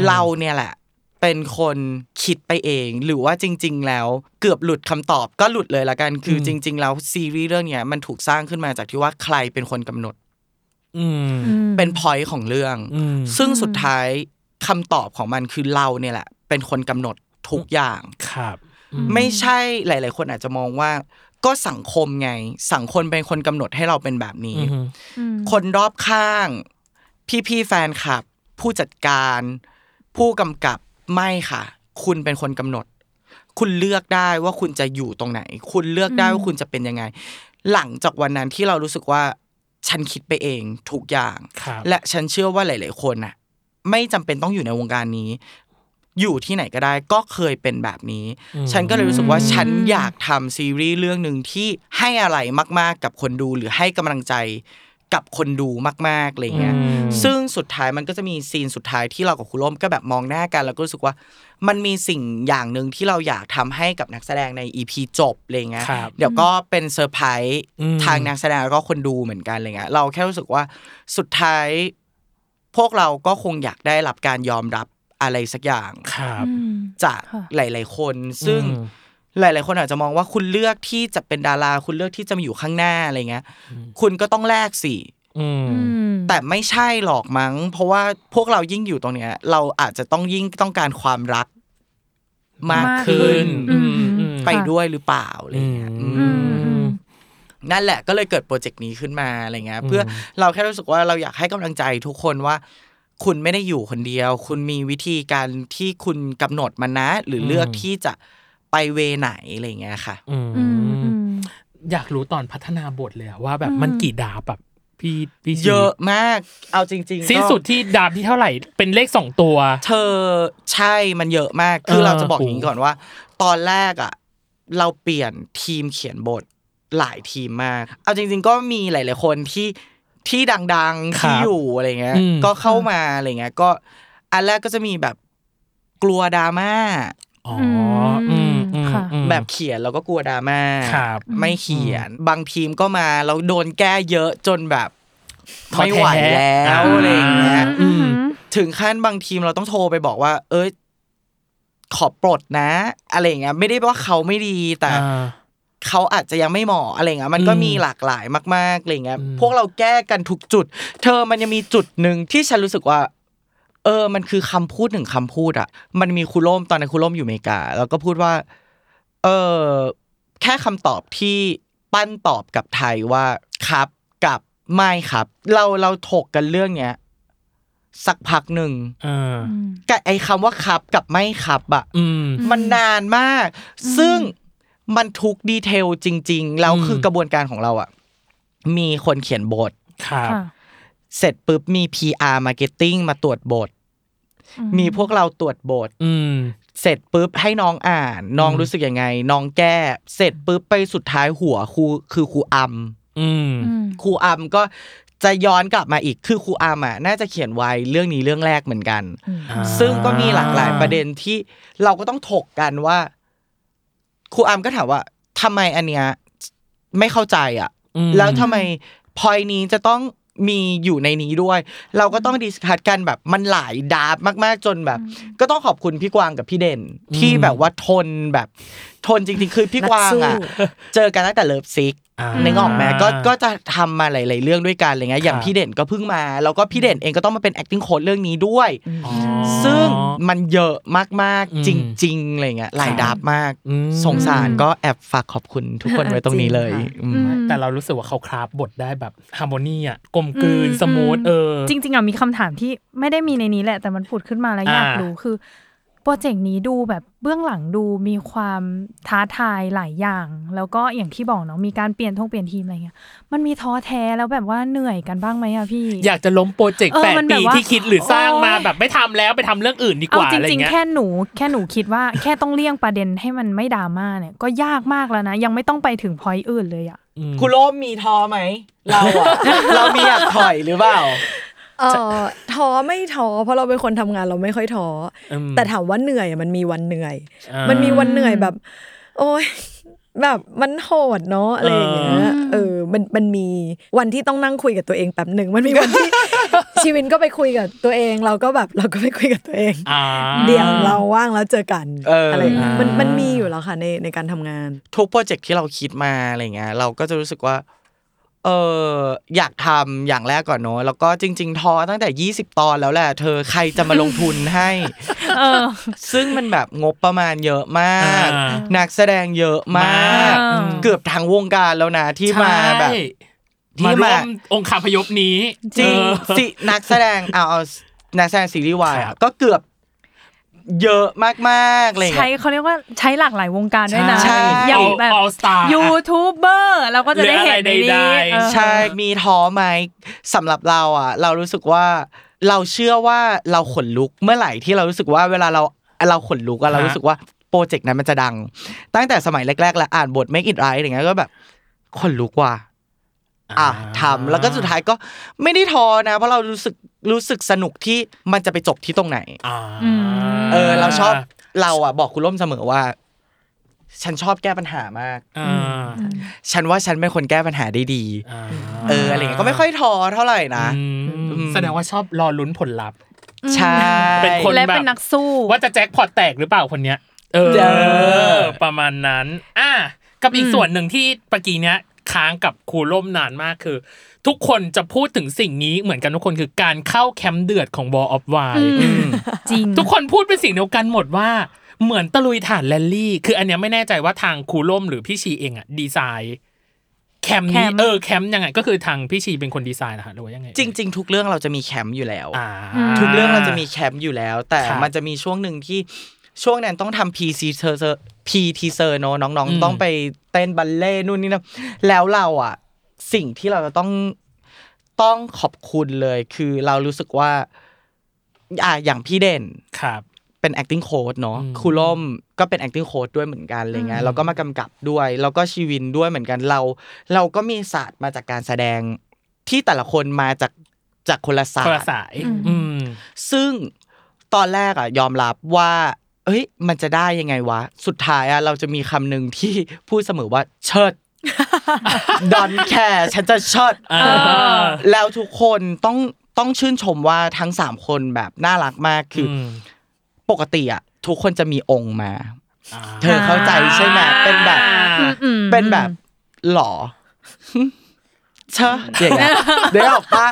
เราเนี่ยแหละเป็นคนคิดไปเองหรือว่าจริงๆแล้วเกือบหลุดคำตอบก็หลุดเลยละกันคือจริงๆแล้วซีรีส์เรื่องเนี้ยมันถูกสร้างขึ้นมาจากที่ว่าใครเป็นคนกำหนดเป็น point ของเรื่องซึ่งสุดท้ายคำตอบของมันคือเราเนี่ยแหละเป็นคนกำหนดทุกอย่างครับไม่ใช่หลายๆคนอาจจะมองว่าก็สังคมไงสังคมเป็นคนกำหนดให้เราเป็นแบบนี้คนรอบข้างพี่ๆแฟนคลับผู้จัดการผู้กำกับไม่ค่ะคุณเป็นคนกำหนด คุณเลือกได้ว่าคุณจะอยู่ตรงไหนคุณเลือกได้ว่าคุณจะเป็นยังไงหลังจากวันนั้นที่เรารู้สึกว่าฉันคิดไปเองทุกอย่างและฉันเชื่อว่าหลายๆคนน่ะไม่จำเป็นต้องอยู่ในวงการนี้อยู่ที่ไหนก็ได้ก็เคยเป็นแบบนี้ฉันก็เลยรู้สึกว่าฉันอยากทำซีรีส์เรื่องนึงที่ให้อะไรมากๆกับคนดูหรือให้กำลังใจกับคนดูมากๆอะไรเงี้ยซึ่งสุดท้ายมันก็จะมีซีนสุดท้ายที่เรากับครูร่มก็แบบมองหน้ากันแล้วก็รู้สึกว่ามันมีสิ่งอย่างนึงที่เราอยากทำให้กับนักแสดงใน EP จบอะไรเงี้ยเดี๋ยวก็เป็นเซอร์ไพรส์ทางนักแสดงแล้วก็คนดูเหมือนกันอะไรเงี้ยเราแค่รู้สึกว่าสุดท้ายพวกเราก็คงอยากได้รับการยอมรับอะไรสักอย่างจากหลายๆคนซึ่งหลายๆคนอาจจะมองว่าคุณเลือกที่จะเป็นดาราคุณเลือกที่จะมาอยู่ข้างหน้าอะไรเงี้ยคุณก็ต้องแลกสิแต่ไม่ใช่หรอกมั้งเพราะว่าพวกเรายิ่งอยู่ตรงเนี้ยเราอาจจะต้องยิ่งต้องการความรักมากขึ้นไปด้วยหรือเปล่าอะไรเงี้ยนั่นแหละก็เลยเกิดโปรเจกต์นี้ขึ้นมาอะไรเงี้ยเพื่อเราแค่รู้สึกว่าเราอยากให้กำลังใจทุกคนว่าคุณไม่ได้อยู่คนเดียวคุณมีวิธีการที่คุณกำหนดมันนะหรือเลือกที่จะไปเวไหนอะไรเงี้ยค่ะอยากรู้ตอนพัฒนาบทเลยว่าแบบมันกี่ดาบแบบพี่เยอะมากเอาจริงๆสิ้นสุดที่ดาบที่เท่าไหร่เป็นเลข2ตัวเธอใช่มันเยอะมากคือเราจะบอกอย่างนี้ก่อนว่าตอนแรกอ่ะเราเปลี่ยนทีมเขียนบทหลายทีมมากเอาจริงๆก็มีหลายๆคนที่ดังๆที่อยู่อะไรเงี้ยก็เข้ามาอะไรเงี้ยก็อันแรกก็จะมีแบบกลัวดราม่าอ๋อแบบเขียนเราก็กลัวดราม่าไม่เขียนบางทีมก็มาเราโดนแก้เยอะจนแบบไม่ไหวแล้วอะไรเงี้ยถึงขั้นบางทีมเราต้องโทรไปบอกว่าเอ้ยขอปลดนะอะไรเงี้ยไม่ได้ว่าเขาไม่ดีแต่เขาอาจจะยังไม่เหมาะอะไรเงี้ยมันก็มีหลากหลายมากๆอะไรเงี้ยพวกเราแก้กันทุกจุดเธอมันยังมีจุดหนึ่งที่ฉันรู้สึกว่ามันคือคำพูดหนึ่งคำพูดอ่ะมันมีครูร่มตอนนั้นครูร่มอยู่อเมริกาแล้วก็พูดว่าแค่คำตอบที่ปั้นตอบกับไทยว่าครับกับไม่ครับเราถกกันเรื่องเนี้ยสักพักหนึ่งกับไอ้คำว่าครับกับไม่ครับอ่ะมันนานมากซึ่งมันทุกดีเทลจริงๆแล้วคือกระบวนการของเราอ่ะมีคนเขียนบทครับเสร็จปุ๊บมี PR Marketing มาตรวจบทมีพวกเราตรวจบทเสร็จปุ๊บให้น้องอ่านน้องรู้สึกยังไงน้องแก้เสร็จปุ๊บไปสุดท้ายหัวครูอัมครูอัมก็จะย้อนกลับมาอีกคือครูอัมอ่ะน่าจะเขียนไว้เรื่องนี้เรื่องแรกเหมือนกันซึ่งก็มีหลากหลายประเด็นที่เราก็ต้องถกกันว่าครูอัมก็ถามว่าทำไมอันเนี้ยไม่เข้าใจอ่ะแล้วทำไมพอยนี้จะต้องมีอยู่ในนี้ด้วยเราก็ต้องดิสคัสกันแบบมันหลายดาบมากๆจนแบบก็ต้องขอบคุณพี่กวางกับพี่เด่นที่แบบว่าทนจริงๆคือพี่กวางอ่ะเจอกันตั้งแต่เลิฟซิกนึกออกไหมก็จะทำมาหลายๆเรื่องด้วยกันอะไรเงี้ยอย่างพี่เด่นก็เพิ่งมาแล้วก็พี่เด่นเองก็ต้องมาเป็น acting coach เรื่องนี้ด้วยซึ่งมันเยอะมากๆจริงๆอะไรเงี้ยหลายดาบมากสงสารก็แอบฝากขอบคุณทุกคนไว้ตรงนี้เลยแต่เรารู้สึกว่าเขาคราฟบทได้แบบฮาร์โมนีอ่ะกลมกลืนสมูทจริงๆอ่ะมีคำถามที่ไม่ได้มีในนี้แหละแต่มันผุดขึ้นมาแล้วอยากรู้คือโปรเจกต์นี้ดูแบบเบื้องหลังดูมีความท้าทายหลายอย่างแล้วก็อย่างที่บอกเนาะมีการเปลี่ยนทีมอะไรเงี้ยมันมีท้อแท้แล้วแบบว่าเหนื่อยกันบ้างไหมอะพี่อยากจะล้มโปรเจกต์8 ปีที่คิดหรือสร้างมาแบบไม่ทำแล้วไปทำเรื่องอื่นดีกว่าอะไรเงี้ยจริงๆแค่หนูคิดว่าแค่ต้องเลี่ยงประเด็นให้มันไม่ดราม่าเนี่ยก็ยากมากแล้วนะยังไม่ต้องไปถึง point อื่นเลยอะคุณโลมมีท้อไหมเรามีอยากถอยหรือเปล่าท้อไม่ท้อเพราะเราเป็นคนทำงานเราไม่ค่อยท้อแต่ถามว่าเหนื่อยมันมีวันเหนื่อยแบบโอ๊ยแบบมันโหดเนาะอะไรอย่างเงี้ยมันมีวันที่ต้องนั่งคุยกับตัวเองแป๊บนึงมันมีวันที่ชีวินก็ไปคุยกับตัวเองเราก็ไปคุยกับตัวเองเดี๋ยวเราว่างแล้วเจอกันอะไรมันมีอยู่แล้วค่ะในการทำงานทุกโปรเจกต์ที่เราคิดมาอะไรเงี้ยเราก็จะรู้สึกว่าอยากทำอย่างแรกก่อนเนาะแล้วก็จริงๆท้อตั้งแต่20ตอนแล้วแหละเธอใครจะมาลงทุนให้ซึ่งมันแบบงบประมาณเยอะมากนักแสดงเยอะมากเกือบทั้งวงการแล้วนะที่มาแบบที่มาร่วมองค์คาพยพนี้จริงสินักแสดงนักแสดงซีรีส์วายก็เกือบ เยอะมากๆเลยใช้เขาเรียกว่าใช้หลากหลายวงการด้วยนะอย่างแบบยูทูบเบอร์เราก็จะได้เห็นได้ใช่มีท้อไหมสำหรับเราอ่ะเรารู้สึกว่าเราเชื่อว่าเราขนลุกเมื่อไหร่ที่เรารู้สึกว่าเวลาเราขนลุกอ่ะเรารู้สึกว่าโปรเจกต์นั้นมันจะดังตั้งแต่สมัยแรกๆแล้วอ่านบท Make It Right อย่างเงี้ยก็แบบขนลุกว่ะอ่ะทำแล้วก็สุดท้ายก็ไม่ได้ท้อนะเพราะเรารู้สึกสนุกที่มันจะไปจบที่ตรงไหนเราชอบเราอ่ะบอกคุณล่มเสมอว่าฉันชอบแก้ปัญหามากฉันว่าฉันเป็นคนแก้ปัญหาได้ดีอะไรเงี้ยก็ไม่ค่อยท้อเท่าไหร่นะแสดงว่าชอบรอลุ้นผลลัพธ์ใช่เป็นคนแบบเป็นนักสู้ว่าจะแจ็คพอตแตกหรือเปล่าคนเนี้ยประมาณนั้นอ่ะกับอีกส่วนหนึ่งที่ปะกี้เนี้ยค้างกับครูล่มนานมากคือทุกคนจะพูดถึงสิ่งนี้เหมือนกันทุกคนคือการเข้าแคมป์เดือดของ War of Y จริงทุกคนพูดเป็นเสียงเดียวกันหมดว่าเหมือนตะลุยฐานแรลลี่คืออันเนี้ยไม่แน่ใจว่าทางครูล่มหรือพี่ชีเองอะดีไซน์แคมป์นี้แคมป์ยังไงก็คือทางพี่ชีเป็นคนดีไซน์นะฮะหรือว่ายังไงจริงๆทุกเรื่องเราจะมีแคมป์อยู่แล้วทุกเรื่องเราจะมีแคมป์อยู่แล้วแต่มันจะมีช่วงนึงที่ช่วงนั้นต้องทำ PC teaser PT teaser เนาะน้องๆต้องไปเต้นบัลเล่นู่นนี่นะแล้วเราอ่ะสิ่งที่เราจะต้องขอบคุณเลยคือเรารู้สึกว่าอย่างพี่เด่นครับเป็น acting coach เนาะครูล่มก็เป็น acting coach ด้วยเหมือนกันอะไรเงี้ยแล้วก็มากำกับด้วยแล้วก็ชีวินด้วยเหมือนกันเราก็มีศาสตร์มาจากการแสดงที่แต่ละคนมาจากคนละศาสตร์คนละสายซึ่งตอนแรกอ่ะยอมรับว่าเอ้ยมันจะได้ยังไงวะสุดท้ายอ่ะเราจะมีคำหนึ่งที่พูดเสมอว่าเชิดดอนแคร์ฉันจะเชิดแล้วทุกคนต้องชื่นชมว่าทั้ง3คนแบบน่ารักมากคือปกติอ่ะทุกคนจะมีองค์มาเธอเข้าใจใช่ไหมเป็นแบบหล่อเชิดอย่างเงี้ยเดี๋ยวออกป่ะ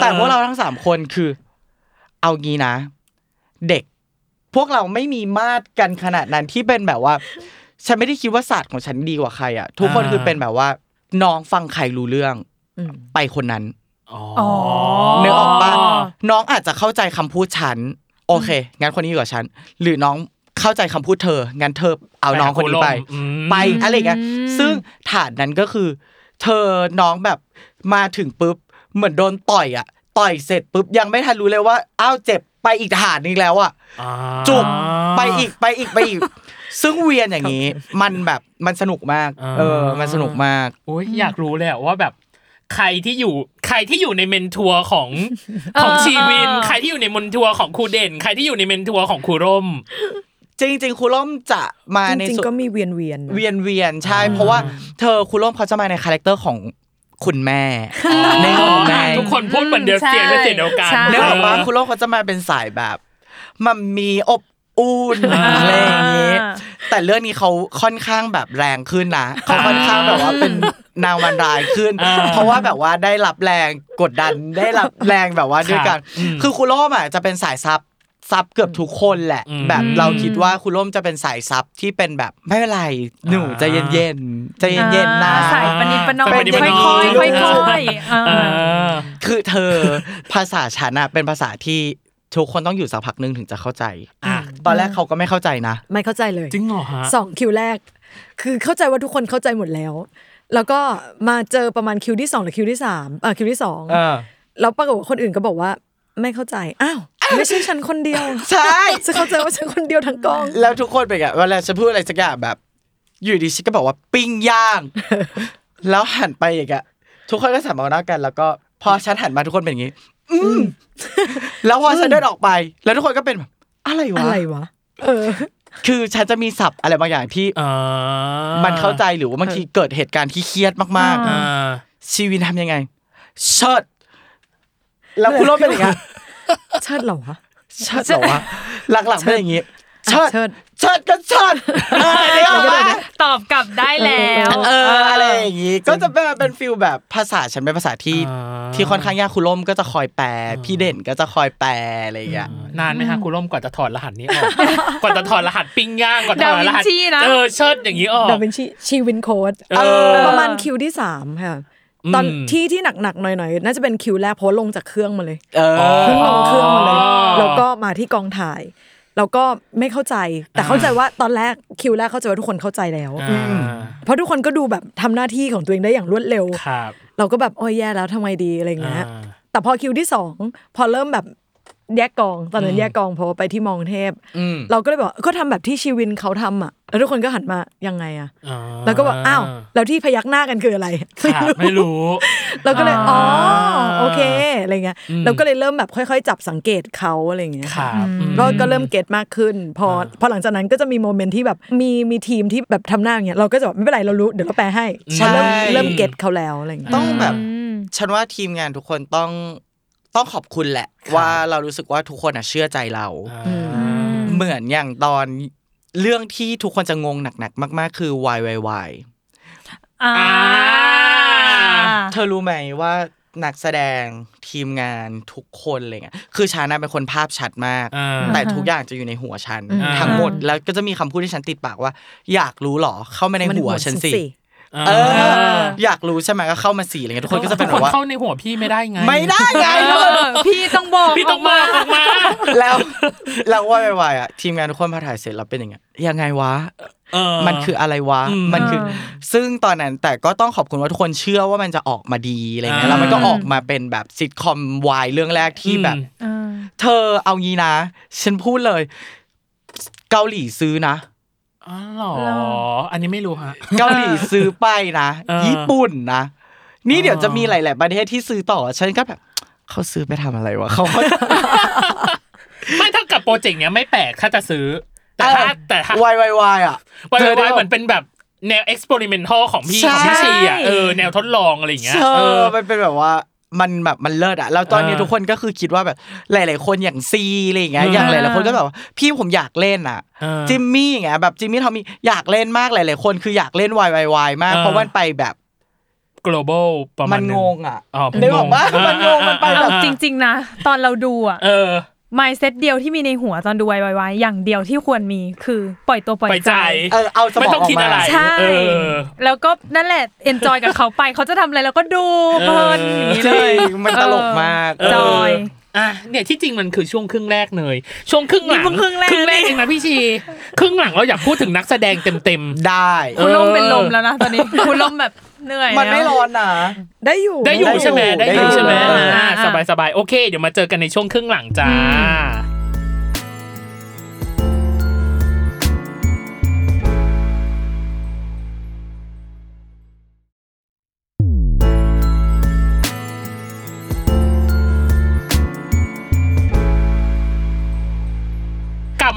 แต่พวกเราทั้ง3คนคือเอางี้นะเด็กพวกเราไม่มีมาตรกันขนาดนั้นที่เป็นแบบว่าฉันไม่ได้คิดว่าศาสตร์ของฉันดีกว่าใครอ่ะทุกคนคือเป็นแบบว่าน้องฟังใครรู้เรื่องไปคนนั้นนึกออกป่ะน้องอาจจะเข้าใจคำพูดฉันโอเคงั้นคนนี้ดีกว่าฉันหรือน้องเข้าใจคำพูดเธองั้นเธอเอาน้องคนนี้ไปอะไรเงี้ยซึ่งฐานนั้นก็คือเธอน้องแบบมาถึงปุ๊บเหมือนโดนต่อยอ่ะต่อยเสร็จปุ๊บยังไม่ทันรู้เลยว่าอ้าวเจ็บไปอีกฐานนึงแล้วอ่ะจุกไปอีกซึ่งเวียนอย่างนี้มันแบบมันสนุกมากมันสนุกมากอุ๊ยอยากรู้เลยว่าแบบใครที่อยู่ในเมนทัวร์ของชีวินใครที่อยู่ในเมนทัวร์ของครูเด่นใครที่อยู่ในเมนทัวร์ของครูร่มจริงๆครูร่มจะมาในส่วนจริงๆก็มีเวียนใช่เพราะว่าเธอครูร่มเขาจะมาในคาแรคเตอร์ของคุณแม่ในห้องแม่ทุกคนพูดเหมือนเดียวเสียงเดียวกันเนื่องจากว่าคุณโลกเขาจะมาเป็นสายแบบมัมมี่อบอุ่นอะไรอย่างเงี้ยแต่เรื่องนี้เขาค่อนข้างแบบแรงขึ้นนะเขาค่อนข้างแบบว่าเป็นนางมันร้ายขึ้นเพราะว่าแบบว่าได้รับแรงกดดันได้รับแรงแบบว่าด้วยกันคือคุณโลกอ่ะจะเป็นสายซับเกือบทุกคนแหละแบบเราคิดว่าคุณล่มจะเป็นสายซับที่เป็นแบบไม่เป็นไรหนูใจเย็นๆใจเย็นๆนะสายปนิปนอมค่อยๆคือเธอภาษาฉันน่ะเป็นภาษาที่ทุกคนต้องอยู่สักพักนึงถึงจะเข้าใจตอนแรกเขาก็ไม่เข้าใจนะไม่เข้าใจเลยจริงเหรอฮะ2คิวแรกคือเข้าใจว่าทุกคนเข้าใจหมดแล้วแล้วก็มาเจอประมาณคิวที่2หรือคิวที่3คิวที่2แล้วปรากฏว่าคนอื่นก็บอกว่าไม่เข้าใจอ้าวไม่ใช่ฉันคนเดียวใช่จะเข้าใจว่าฉันคนเดียวทั้งกองแล้วทุกคนเป็นไงเวลาฉันพูดอะไรสักอย่างแบบอยู่ดีฉันก็บอกว่าปิ้งย่างแล้วหันไปอีกอ่ะทุกคนก็สามารถกันแล้วก็พอฉันหันมาทุกคนเป็นอย่างงี้แล้วพอฉันเดินออกไปแล้วทุกคนก็เป็นแบบอะไรวะคือฉันจะมีศัพท์อะไรบางอย่างที่มันเข้าใจหรือว่าบางทีเกิดเหตุการณ์ที่เครียดมากๆชีวินทำยังไงเชิดแล้วคุณรู้เป็นยังไงเชิดเหรอวะหลักๆเป็นอย่างงี้เชิดก็เชิดตอบกลับได้แล้วอะไรอย่างงี้ก็จะเป็นฟีลแบบภาษาฉันเป็นภาษาที่ค่อนข้างยากครูล่มก็จะคอยแปลพี่เด่นก็จะคอยแปลอะไรอย่างเงี้ยนานมั้ยฮะครูล่มกว่าจะถอดรหัสนี้ออกกว่าจะถอดรหัสปิ้งย่างกว่าถอดรหัสเชิดอย่างงี้ออกดาวินชีชีวินโค้ดประมาณคิวที่3ค่ะตอนที่หนักๆหน่อยๆน่าจะเป็นคิวแรกเพราะลงจากเครื่องมาเลยแล้วก็มาที่กองถ่าย แล้วก็ไม่เข้าใจแต่เข้าใจว่าตอนแรกคิวแรกเข้าใจว่าทุกคนเข้าใจแล้วเพราะทุกคนก็ดูแบบทำหน้าที่ของตัวเองได้อย่างรวดเร็วเราก็แบบโอ้ยแย่แล้วทำไมดีอะไรเงี้ยแต่พอคิวที่สองพอเริ่มแบบแยกกองตอนนั้นแยกกองเพราะไปที่มองเทพเราก็เลยบอกก็ทำแบบที่ชีวินเขาทำอ่ะแล้วทุกคนก็หันมายังไงอ่ะแล้วก็บอกอ้าวแล้วที่พยักหน้ากันคืออะไรไม่รู้เราก็เลยอ๋อโอเคอะไรเงี้ยเราก็เลยเริ่มแบบค่อยๆจับสังเกตเขาอะไรเงี้ยก็เริ่มเก็ทมากขึ้นพอหลังจากนั้นก็จะมีโมเมนต์ที่แบบมีทีมที่แบบทำหน้าอย่างเงี้ยเราก็จะแบบไม่เป็นไรเรารู้เดี๋ยวก็แปลให้เริ่มเก็ทเขาแล้วอะไรเงี้ยต้องแบบฉันว่าทีมงานทุกคนต้องขอบคุณแหละว่าเรารู้สึกว่าทุกคนเชื่อใจเราเหมือนอย่างตอนเรื่องที่ทุกคนจะงงหนักๆมากๆคือ Y Y Y เธอรู้ไหมว่านักแสดงทีมงานทุกคนอะไรเงี้ยคือฉันน่ะเป็นคนภาพชัดมากแต่ทุกอย่างจะอยู่ในหัวฉันทั้งหมดแล้วก็จะมีคำพูดที่ฉันติดปากว่าอยากรู้หรอเข้ามาในหัวฉันสิอยากรู้ใช่ไหมก็เข้ามา4อะไรเงี้ยทุกคนก็จะเป็นแบบว่าเข้าในหัวพี่ไม่ได้ไงพี่ต้องบอกพี่ต้องมาแล้วว่าอ่ะทีมงานทุกคนพอถ่ายเสร็จแล้วเป็นอย่างเงี้ยยังไงวะมันคืออะไรวะมันคือซึ่งตอนนั้นแต่ก็ต้องขอบคุณว่าทุกคนเชื่อว่ามันจะออกมาดีอะไรเงี้ยแล้วมันก็ออกมาเป็นแบบซิทคอมวายเรื่องแรกที่แบบเธอเอางี้นะฉันพูดเลยเกาหลีซื้อนะอ๋อเหรออันนี้ไม่รู้ฮะเกาหลีซื้อไปนะญี่ปุ่นนะนี่เดี๋ยวจะมีหลายๆประเทศที่ซื้อต่อฉันก็แบบเขาซื้อไปทำอะไรวะเขาไม่เท่ากับโปรเจกต์เนี้ยไม่แปลกถ้าจะซื้อแต่ถ้า YYY อ่ะ YYY เหมือนเป็นแบบแนว experimental ของพี่ชีอ่ะแนวทดลองอะไรอย่างเงี้ยมันเป็นแบบว่ามันเลิศอ่ะแล้วตอนนี้ทุกคนก็คือคิดว่าแบบหลายๆคนอย่างซีอะไรอย่างเงี้ยอย่างหลายๆคนก็แบบพี่ผมอยากเล่นอ่ะจิมมี่อย่างเงี้ยแบบจิมมี่ทอมมี่อยากเล่นมากหลายๆคนคืออยากเล่น YYY มากเพราะว่าไปแบบ global ประมาณนึงมันงงอ่ะได้บอกว่ามันงงมันไปแบบจริงๆนะตอนเราดูอ่ะmindset เดียวที่มีในหัวตอนดู YYY อย่างเดียวที่ควรมีคือปล่อยตัวปล่อยใจเอาสมองออกมาใช่แล้วก็นั่นแหละ enjoy กับเขาไปเขาจะทำอะไรแล้วก็ดูเพลินอย่างนี้เลยมันตลกมากจอยเนี่ยที่จริงมันคือช่วงครึ่งแรกเลยช่วงครึ่งหลังครึ่งแรกเองนะพี่ชีครึ่งหลังเราอยากพูดถึงนักแสดงเต็มๆได้คุณลมเป็นลมแล้วนะตอนนี้คุณลมแบบเหนื่อยมันไม่ร้อนนะได้อยู่ใช่มั้ยสบายๆโอเคเดี๋ยวมาเจอกันในช่วงครึ่งหลังจ้า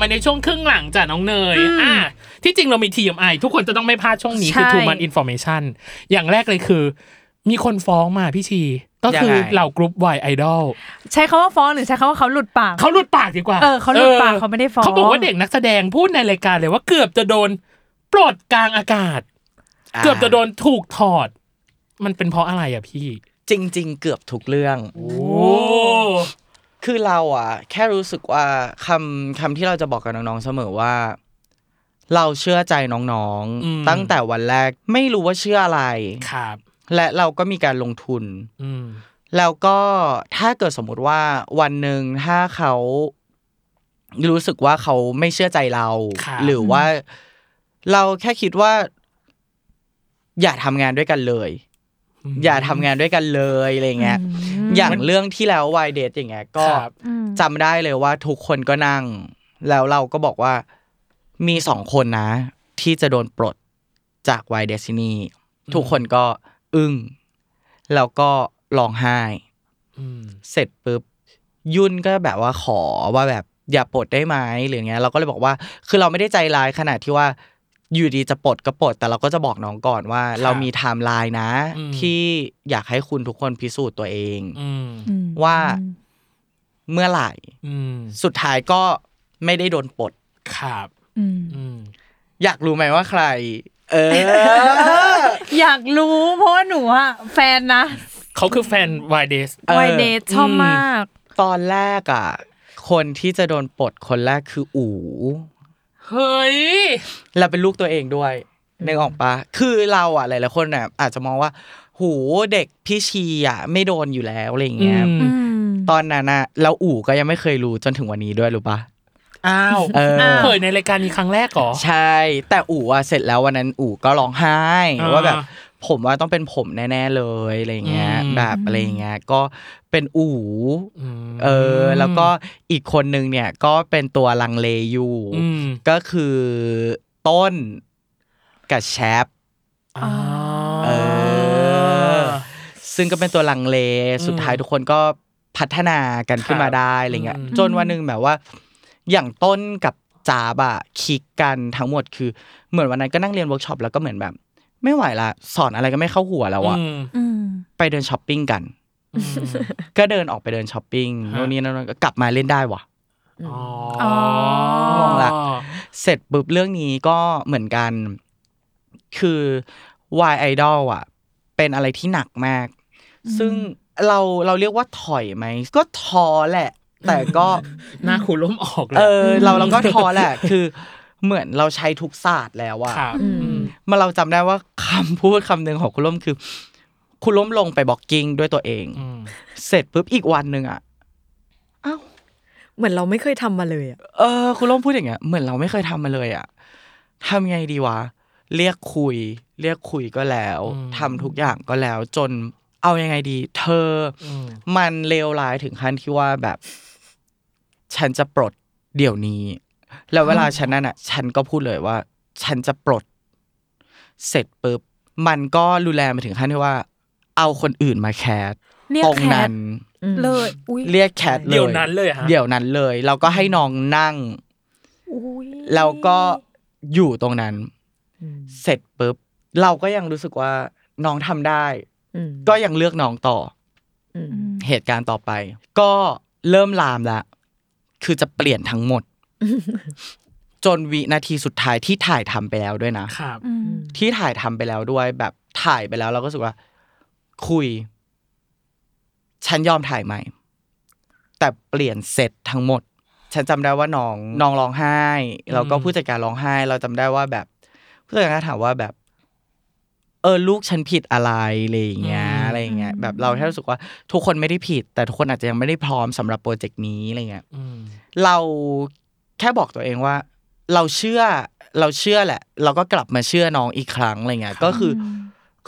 มาในช่วงครึ่งหลังจ้ะน้องเนยที่จริงเรามี TMI ทุกคนจะต้องไม่พลาดช่วงนี้คือ Too Much Information อย่างแรกเลยคือมีคนฟ้องมาพี่ชีก็คือเหล่ากรุ๊ป Y Idol ใช้คำว่าฟ้องหรือใช้คำว่าเขาหลุดปากเขาหลุดปากดีกว่าเขาหลุดปากเขาไม่ได้ฟ้องเขาบอกว่าเด็กนักแสดงพูดในรายการเลยว่าเกือบจะโดนปลดกลางอากาศเกือบจะโดนถูกถอดมันเป็นเพราะอะไรอ่ะพี่จริงๆเกือบทุกเรื่องโอ้คือเราอ่ะแค่รู้สึกว่าคำที่เราจะบอกกับน้องๆเสมอว่าเราเชื่อใจน้องๆตั้งแต่วันแรกไม่รู้ว่าเชื่ออะไรครับและเราก็มีการลงทุนแล้วก็ถ้าเกิดสมมุติว่าวันนึงถ้าเขารู้สึกว่าเขาไม่เชื่อใจเราหรือว่าเราแค่คิดว่าอย่าทำงานด้วยกันเลยอย่าทำงานด้วยกันเลยอะไรเงี้ยอย่างเรื่องที่แล้ว Y Date อย่างเงี้ยก็จำได้เลยว่าทุกคนก็นั่งแล้วเราก็บอกว่ามี2คนนะที่จะโดนปลดจาก Y Destiny ทุกคนก็อึ้งแล้วก็ร้องไห้เสร็จปุ๊บยุ่นก็แบบว่าขอว่าแบบอย่าปลดได้ไหมหรือเงี้ยเราก็เลยบอกว่าคือเราไม่ได้ใจร้ายขนาดที่ว่าอยู่ดีจะปลดก็ปลดแต่เราก็จะบอกน้องก่อนว่าเรามีไทม์ไลน์นะที่อยากให้คุณทุกคนพิสูจน์ตัวเองว่าเมื่อไหร่สุดท้ายก็ไม่ได้โดนปลดครับอยากรู้ไหมว่าใครอยากรู้เพราะหนูอะแฟนนะเขาคือแฟน Y Days Y Days ชอบมากตอนแรกอะคนที่จะโดนปลดคนแรกคืออู๋เฮ้ยเราเป็นลูกตัวเองด้วยนึกออกปะคือเราอ่ะหลายๆคนน่ะอาจจะมองว่าโหเด็กพี่ชีอ่ะไม่โดนอยู่แล้วอะไรอย่างเงี้ยตอนนั้นน่ะเราอู๋ก็ยังไม่เคยรู้จนถึงวันนี้ด้วยรู้ปะ อ้าวเผยในรายการนี้ครั้งแรกหรอใช่แต่อู๋อ่ะเสร็จแล้ววันนั้นอู๋ก็ร้องไห้ว่าแบบผมว่าต้องเป็นผมแน่ๆเลยอะไรเงี้ยแบบอะไรเงี้ยก็เป็นอู๋แล้วก็อีกคนนึงเนี่ยก็เป็นตัวลังเลอยู่ก็คือต้นกับแชปซึ่งก็เป็นตัวลังเลสุดท้ายทุกคนก็พัฒนากันขึ้นมาได้อะไรเงี้ยจนวันนึงแบบว่าอย่างต้นกับจ๋าอ่ะคลิกกันทั้งหมดคือเหมือนวันนั้นก็นั่งเรียนเวิร์คช็อปแล้วก็เหมือนแบบไม่ไหวละสอนอะไรก็ไม่เข้าหัวแล้วอ่ะไปเดินช้อปปิ้งกันก็เดินออกไปเดินช้อปปิ้งโน่นนี่นั่นก็กลับมาเล่นได้ว่ะอ๋องงละเสร็จปุ๊บเรื่องนี้ก็เหมือนกันคือ Y idol อ่ะเป็นอะไรที่หนักมากซึ่งเราเรียกว่าถอยมั้ยก็ท้อแหละแต่ก็หน้าขู่ล้มออกเลยเราก็ท้อแหละคือเหมือนเราใช้ทุกศาสตร์แล้วอ่ะมาเราจำได้ว่าคำพูดคำหนึ่งของคุณล้มคือคุณล้มลงไปบล็อกกิ้งด้วยตัวเองเสร็จปุ๊บอีกวันหนึ่งอ่ะอ้าวเหมือนเราไม่เคยทำมาเลยอ่ะคุณล้มพูดอย่างเงี้ยเหมือนเราไม่เคยทำมาเลยอ่ะทำไงดีวะเรียกคุยก็แล้วทำทุกอย่างก็แล้วจนเอายังไงดีเธอมันเลวร้ายถึงขั้นที่ว่าแบบฉันจะปลดเดี๋ยวนี้แล้วเวลาฉันนั่นอ่ะฉันก็พูดเลยว่าฉันจะปลดเสร็จปุ๊บมันก็รุนแรงไปถึงขั้นที่ว่าเอาคนอื่นมาแคสตรงนั้นเลยเรียกแคสเลยเดี๋ยวนั้นเลยแล้วก็ให้น้องนั่งแล้วก็อยู่ตรงนั้นเสร็จปุ๊บเราก็ยังรู้สึกว่าน้องทำได้ก็ยังเลือกน้องต่อเหตุการณ์ต่อไปก็เริ่มลามละคือจะเปลี่ยนทั้งหมดจนวินาทีสุดท้ายที่ถ่ายทำไปแล้วด้วยนะที่ถ่ายทำไปแล้วด้วยแบบถ่ายไปแล้วเราก็รู้สึกว่าคุยฉันยอมถ่ายใหม่แต่เปลี่ยนเสร็จทั้งหมดฉันจำได้ว่าน้องร้องไห้แล้วก็ผู้จัดการร้องไห้เราจำได้ว่าแบบผู้จัดการถามว่าแบบลูกฉันผิดอะไรอะไรอย่างเงี้ยอะไรอย่างเงี้ยแบบเราแค่รู้สึกว่าทุกคนไม่ได้ผิดแต่ทุกคนอาจจะยังไม่ได้พร้อมสำหรับโปรเจกต์นี้อะไรเงี้ยเราแค่บอกตัวเองว่าเราเชื่อแหละเราก็กลับมาเชื่อน้องอีกครั้งอะไรเงี้ยก็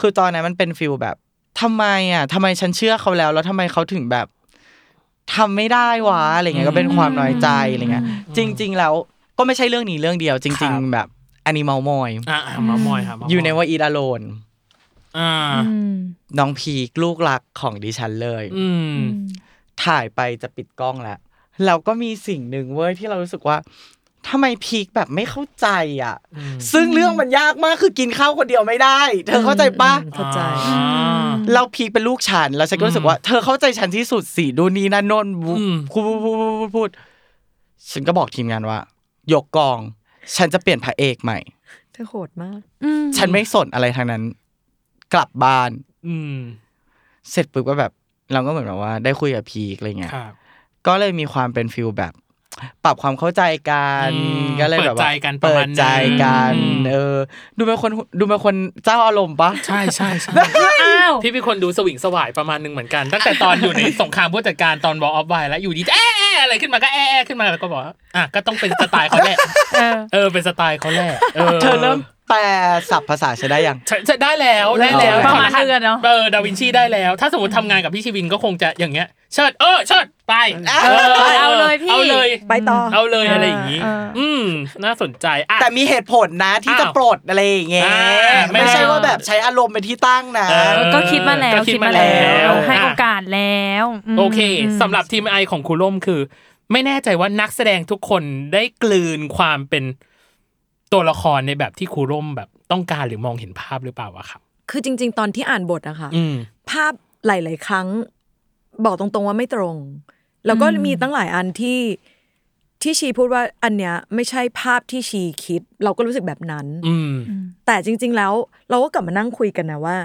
คือตอนนั้นมันเป็นฟีลแบบทำไมฉันเชื่อเขาแล้วทำไมเขาถึงแบบทำไม่ได้วะอะไรเงี้ยก็เป็นความน้อยใจอะไรเงี้ยจริงๆแล้วก็ไม่ใช่เรื่องนี้เรื่องเดียวจริงๆแบบAnimal Moi Animal Moi ครับอยู่ใน War of Y น้องพีกลูกรักของดิฉันเลยถ่ายไปจะปิดกล้องแล้วเราก็มีสิ่งหนึ่งเว้ยที่เรารู้สึกว่าทำไมพีกแบบไม่เข้าใจอ่ะซึ่งเรื่องมันยากมากคือกินข้าวคนเดียวไม่ได้เธอเข้าใจปะเข้าใจเราพีกเป็นลูกฉันแล้วฉันก็รู้สึกว่าเธอเข้าใจฉันที่สุดสิดูนี่นะนนพูดฉันก็บอกทีมงานว่ายกกองฉันจะเปลี่ยนพระเอกใหม่เธอโหดมากฉันไม่สนอะไรทางนั้นกลับบ้านเสร็จปุ๊บก็แบบเราก็เหมือนแบบว่าได้คุยกับพีกอะไรเงี้ยก็เลยมีความเป็นฟิลแบบปรับความเข้าใจกันก็เลยแบบว่าเปิดใจกันดูเป็นคนเจ้าอารมณ์ปะใช่ใช่ใช่พี่เป็นคนดูสวิงสวายประมาณนึงเหมือนกันตั้งแต่ตอนอยู่ในสงครามผู้จัดการตอนWar of Yแล้วอยู่ดีอะไรขึ้นมาก็ขึ้นมาแล้วก็บอกอ่ะก็ต้องเป็นสไตล์เขาแหละเป็นสไตล์เขาแหละเธอเริ่มแปลศัพท์ภาษาใช้ได้ยังใช้ได้แล้วประมาณนึงเนาะดาวินชีได้แล้วถ้าสมมติทำงานกับพี่ชีวินก็คงจะอย่างเงี้ยเชิดเชิดไปเอาเลยพี่เอาเลยไปต่อเอาเลยอะไรอย่างงี้น่าสนใจแต่มีเหตุผลนะที่จะปลดอะไรอย่างเงี้ยไม่ใช่ว่าแบบใช้อารมณ์เป็นที่ตั้งนะก็คิดมาแล้วให้โอกาสแล้วโอเคสำหรับทีมไอของครูล่มคือไม่แน่ใจว่านักแสดงทุกคนได้กลืนความเป็นตัวละครในแบบที่ครูล่มแบบต้องการหรือมองเห็นภาพหรือเปล่าวะครับคือจริงๆตอนที่อ่านบทนะคะภาพหลายๆครั้งบอกตรงๆว่าไม่ตรงแล้วก็มีตั้งหลายอันที่ชีพูดว่าอันเนี้ยไม่ใช่ภาพที่ชีคิดเราก็รู้สึกแบบนั้นแต่จริงๆแล้วเราก็กลับมานั่งคุยกันนะว่า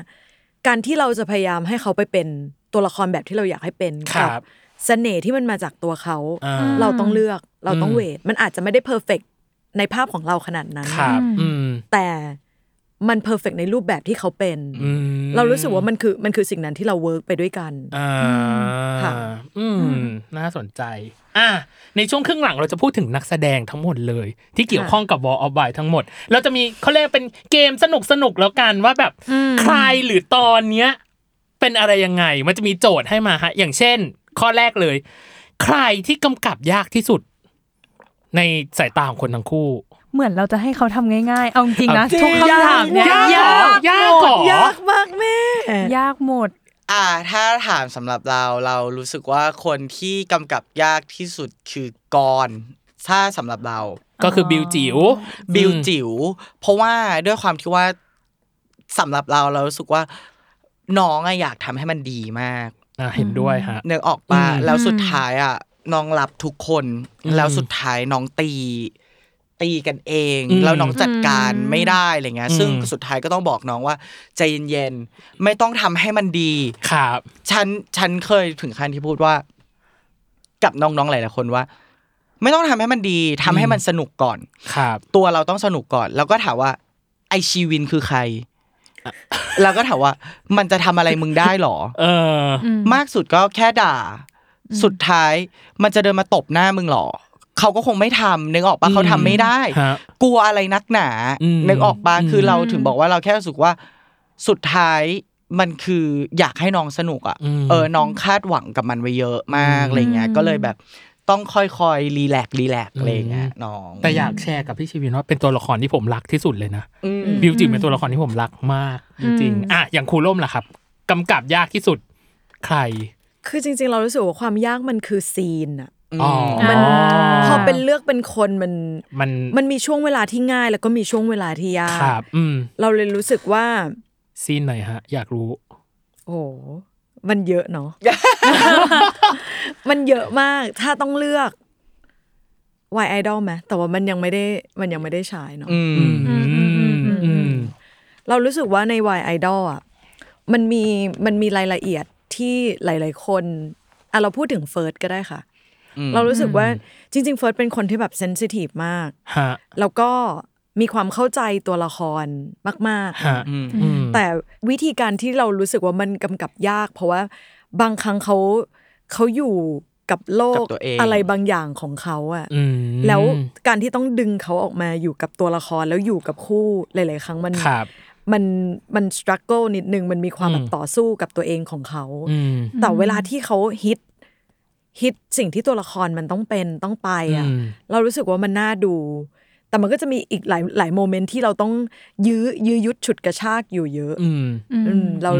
การที่เราจะพยายามให้เขาไปเป็นตัวละครแบบที่เราอยากให้เป็นกับเสน่ห์ที่มันมาจากตัวเขาเราต้องเลือกเราต้องเวทมันอาจจะไม่ได้เพอร์เฟคในภาพของเราขนาดนั้นแต่ มันเพอร์เฟคในรูปแบบที่เขาเป็นเรารู้สึกว่ามันคือสิ่งนั้นที่เราเวิร์คไปด้วยกันค่ะน่าสนใจในช่วงครึ่งหลังเราจะพูดถึงนักแสดงทั้งหมดเลยที่เกี่ยวข้องกับ War of Y ทั้งหมดเราจะมีเขาเรียกเป็นเกมสนุกๆแล้วกันว่าแบบใครหรือตอนเนี้ยเป็นอะไรยังไงมันจะมีโจทย์ให้มาฮะอย่างเช่นข้อแรกเลยใครที่กำกับยากที่สุดในสายตาของคนทั้งคู่เหมือนเราจะให้เขาทำง่ายๆเอาจริงนะทุกคำถามเนี่ยยากมากแม่ยากหมดถ้าถามสำหรับเรารู้สึกว่าคนที่กำกับยากที่สุดคือกรถ้าสำหรับเราก็คือบิวจิ๋วเพราะว่าด้วยความที่ว่าสำหรับเรารู้สึกว่าน้องอยากทำให้มันดีมากเห็นด้วยฮะนึกออกป่ะแล้วสุดท้ายน้องรับทุกคนแล้วสุดท้ายน้องตีกันเองแล้วน้องจัดการไม่ได้อะไรเงี้ยซึ่งสุดท้ายก็ต้องบอกน้องว่าใจเย็นๆไม่ต้องทำให้มันดีครับฉันเคยถึงขั้นที่พูดว่ากับน้องๆหลายๆคนว่าไม่ต้องทำให้มันดีทำให้มันสนุกก่อนครับตัวเราต้องสนุกก่อนแล้วก็ถามว่าไอชีวินคือใครแล้วก็ถามว่ามันจะทำอะไรมึงได้หรอมากสุดก็แค่ด่าสุดท้ายมันจะเดินมาตบหน้ามึงหรอเขาก็คงไม่ทำนึกออกป่ะเขาทำไม่ได้กลัวอะไรนักหนานึกออกป่ะคือเราถึงบอกว่าเราแค่รู้สึกว่าสุดท้ายมันคืออยากให้น้องสนุกอ่ะน้องคาดหวังกับมันไว้เยอะมากอะไรเงี้ยก็เลยแบบต้องค่อยๆรีแลกซ์อะไรเงี้ยน้องแต่อยากแชร์กับพี่ชีวินว่าเป็นตัวละครที่ผมรักที่สุดเลยนะบิวจิ๋วเป็นตัวละครที่ผมรักมากจริงๆอย่างครูร่มล่ะครับกำกับยากที่สุดใครคือจริงๆเรารู้สึกว่าความยากมันคือซีนอ่ะมันพอเป็นเลือกเป็นคนมันมีช่วงเวลาที่ง่ายแล้วก็มีช่วงเวลาที่ยากเราเลยรู้สึกว่าซีนไหนฮะอยากรู้โอ้มันเยอะเนาะมันเยอะมากถ้าต้องเลือก Y idol มั้ยแต่ว่ามันยังไม่ได้ใช้เนาะเรารู้สึกว่าใน Y idol อ่ะมันมีรายละเอียดที่หลายๆคนเราพูดถึงเฟิร์สก็ได้ค่ะเรารู้สึกว่าจริงๆเฟิร์สเป็นคนที่แบบเซนซิทีฟมากแล้วก็มีความเข้าใจตัวละครมากๆแต่วิธีการที่เรารู้สึกว่ามันกำกับยากเพราะว่าบางครั้งเขาอยู่กับโลกอะไรบางอย่างของเขาอะแล้วการที่ต้องดึงเขาออกมาอยู่กับตัวละครแล้วอยู่กับคู่หลายๆครั้งมันสตรักเกิลนิดนึงมันมีความแบบต่อสู้กับตัวเองของเขาแต่เวลาที่เขาฮิตสิ่งที่ตัวละครมันต้องไปอะเรารู้สึกว่ามันน่าดูแต่มันก็จะมีอีกหลายโมเมนต์ที่เราต้องยื้อยุดฉุดกระชากอยู่เยอะ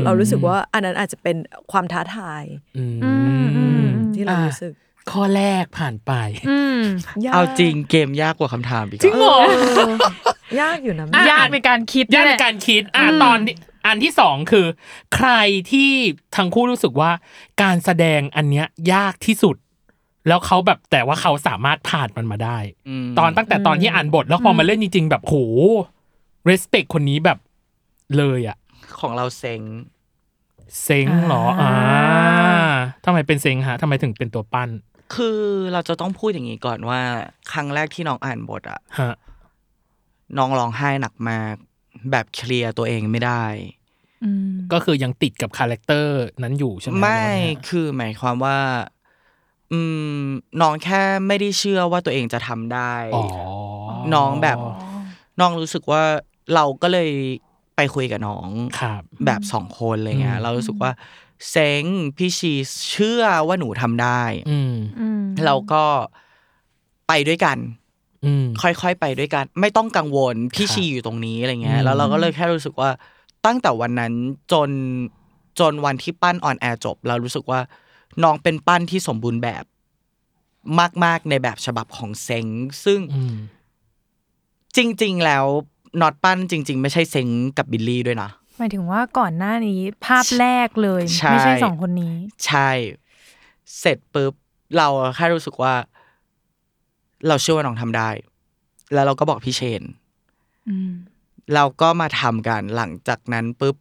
เรารู้สึกว่าอันนั้นอาจจะเป็นความท้าทายที่เรารู้สึกข้อแรกผ่านไปเอาจริงเกมยากกว่าคำถามอีกจริงเหรอยากอยู่นะยากในการคิดยากในการคิดตอนอันที่สองคือใครที่ทั้งคู่รู้สึกว่าการแสดงอันเนี้ยยากที่สุดแล้วเขาแบบแต่ว่าเขาสามารถผ่านมันมาได้ตอนตั้งแต่ตอนที่อ่านบทแล้วพอมาเล่นจริงๆแบบโห respect คนนี้แบบเลยอ่ะของเราเซ็งเหรอทำไมเป็นเซ็งฮะทำไมถึงเป็นตัวปั้นคือเราจะต้องพูดอย่างนี้ก่อนว่าครั้งแรกที่น้องอ่านบทอ่ะน้องร้องไห้หนักมากแบบเคลียร์ตัวเองไม่ได้ก็คือยังติดกับคาแรคเตอร์นั้นอยู่ใช่ไหมไม่คือหมายความว่าน้องแค่ไม่ได้เชื่อว่าตัวเองจะทำได้น้องแบบน้องรู้สึกว่าเราก็เลยไปคุยกับน้องแบบสองคนอะไรเงี้ยเรารู้สึกว่าเซ้งพี่ชีเชื่อว่าหนูทำได้เราก็ไปด้วยกันค่อยๆไปด้วยกันไม่ต้องกังวลพี่ชีอยู่ตรงนี้อะไรเงี้ยแล้วเราก็เลยแค่รู้สึกว่าตั้งแต่วันนั้นจนวันที่ปั้นออนแอร์จบเรารู้สึกว่าน้องเป็นปั้นที่สมบูรณ์แบบมากๆในแบบฉบับของเซ้งซึ่งจริงๆแล้วน็อตปั้นจริงๆไม่ใช่เซ้งกับบิลลี่ด้วยนะหมายถึงว่าก่อนหน้านี้ภาพแรกเลยไม่ใช่สองคนนี้ใช่เสร็จปุ๊บเราแค่รู้สึกว่าเราเชื่อว่าน้องทำได้แล้วเราก็บอกพี่เชนเราก็มาทำกันหลังจากนั้นปุ๊บ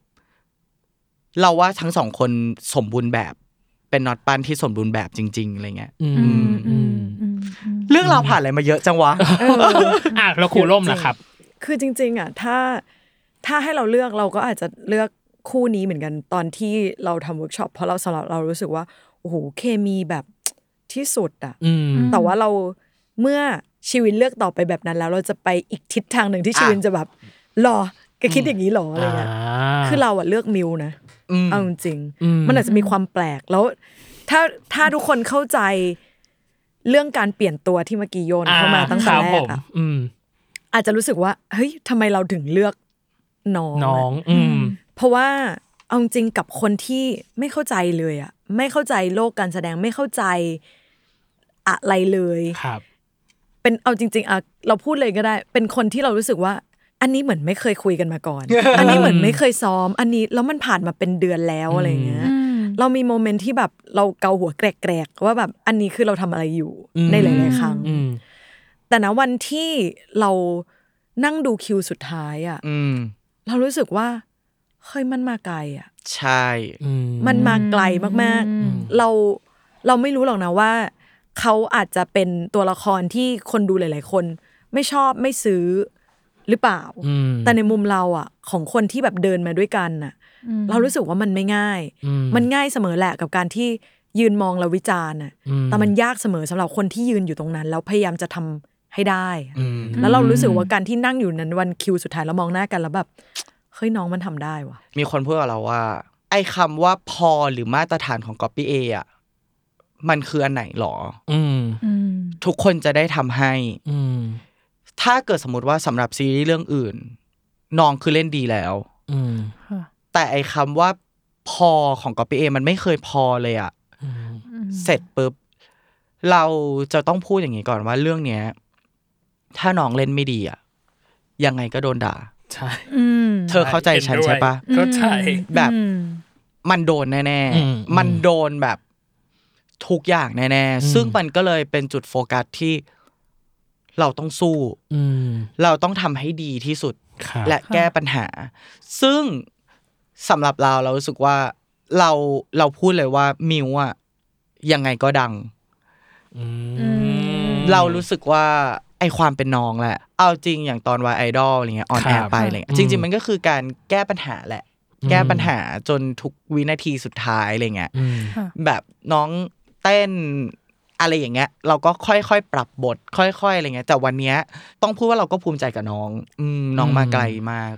เราว่าทั้งสองคนสมบูรณ์แบบเป็นน็อตปั้นที่สมบูรณ์แบบจริงๆอะไรเงี้ยเรื่องเราผ่านอะไรมาเยอะจังวะเราครูร่มนะครับคือจริงๆอ่ะถ้า ถ้าให้เราเลือกเราก็อาจจะเลือกคู่นี้เหมือนกันตอนที่เราทำเวิร์กช็อปเพราะเราสำหรับเรารู้สึกว่าโอ้โหเคมีแบบที่สุดอ่ะแต่ว่าเราเมื่อชีวินเลือกต่อไปแบบนั้นแล้วเราจะไปอีกทิศทางหนึ่งที่ชีวินจะแบบรอแกคิดอย่างนี้หรออะไรเงี้ยคือเราอะเลือกมิวนะเอาจริงมันอาจจะมีความแปลกแล้วถ้าทุกคนเข้าใจเรื่องการเปลี่ยนตัวที่เมื่อกี้โยนเข้ามาตั้งแต่แรกอ่ะอาจจะรู้สึกว่าเฮ้ยทำไมเราถึงเลือกน้องเพราะว่าเอาจริงกับคนที่ไม่เข้าใจเลยอ่ะไม่เข้าใจโลกการแสดงไม่เข้าใจอะไรเลยเป็นเอาจริงๆอ่ะเราพูดเลยก็ได้เป็นคนที่เรารู้สึกว่าอันนี้เหมือนไม่เคยคุยกันมาก่อน อันนี้เหมือนไม่เคยซ้อมอันนี้แล้วมันผ่านมาเป็นเดือนแล้วอะไรเงี้ยเรามีโมเมนต์ที่แบบเราเกาหัวแกรกๆว่าแบบอันนี้คือเราทำอะไรอยู่ในหลายๆครั้งแต่ณวันที่เรานั่งดูคิวสุดท้ายอ่ะเรารู้สึกว่าเฮ้ยมันมาไกลอ่ะใช่มันมาไกลมากๆเราไม่รู้หรอกนะว่าเขาอาจจะเป็นตัวละครที่คนดูหลายๆคนไม่ชอบไม่ซื้อหรือเปล่าแต่ในมุมเราอ่ะของคนที่แบบเดินมาด้วยกันน่ะเรารู้สึกว่ามันไม่ง่ายมันง่ายเสมอแหละกับการที่ยืนมองแล้ววิจารณ์น่ะแต่มันยากเสมอสำหรับคนที่ยืนอยู่ตรงนั้นแล้วพยายามจะทำให้ได้แล้วเรารู้สึกว่าการที่นั่งอยู่นั้นวันคิวสุดท้ายแล้วมองหน้ากันแล้วแบบเฮ้ยน้องมันทำได้ว่ะมีคนพูดกับเราว่าไอ้คำว่าพอหรือมาตรฐานของ Copy A อ่ะมันคืออันไหนหรอทุกคนจะได้ทำให้ถ้าเกิดสมมติว่าสำหรับซีรีส์เรื่องอื่นน้องคือเล่นดีแล้วแต่ไอ้คำว่าพอของ Copy A มันไม่เคยพอเลยอ่ะเสร็จปุ๊บเราจะต้องพูดอย่างนี้ก่อนว่าเรื่องเนี้ยถ้าน้องเล่นไม่ดีอ่ะยังไงก็โดนด่าใช่เธอเข้าใจฉันใช่ปะเข้าใจแบบมันโดนแน่ๆมันโดนแบบทุกอย่างแน่ๆซึ่งมันก็เลยเป็นจุดโฟกัสที่เราต้องสู้เราต้องทำให้ดีที่สุดและแก้ปัญหาซึ่งสำหรับเรารู้สึกว่าเราพูดเลยว่ามิวอะยังไงก็ดังเรารู้สึกว่าไอความเป็นน้องแหละเอาจริงอย่างตอน Y Idol อะไรเงี้ยออนแอร์ไปอะไรเงี้ยจริงๆมันก็คือการแก้ปัญหาแหละแก้ปัญหาจนทุกวินาทีสุดท้ายอะไรเงี้ยแบบน้องเต้นอะไรอย่างเงี้ยเราก็ค่อยๆปรับบทค่อยๆอะไรเงี้ยแต่วันเนี้ยต้องพูดว่าเราก็ภูมิใจกับน้องน้องมาไกลมาก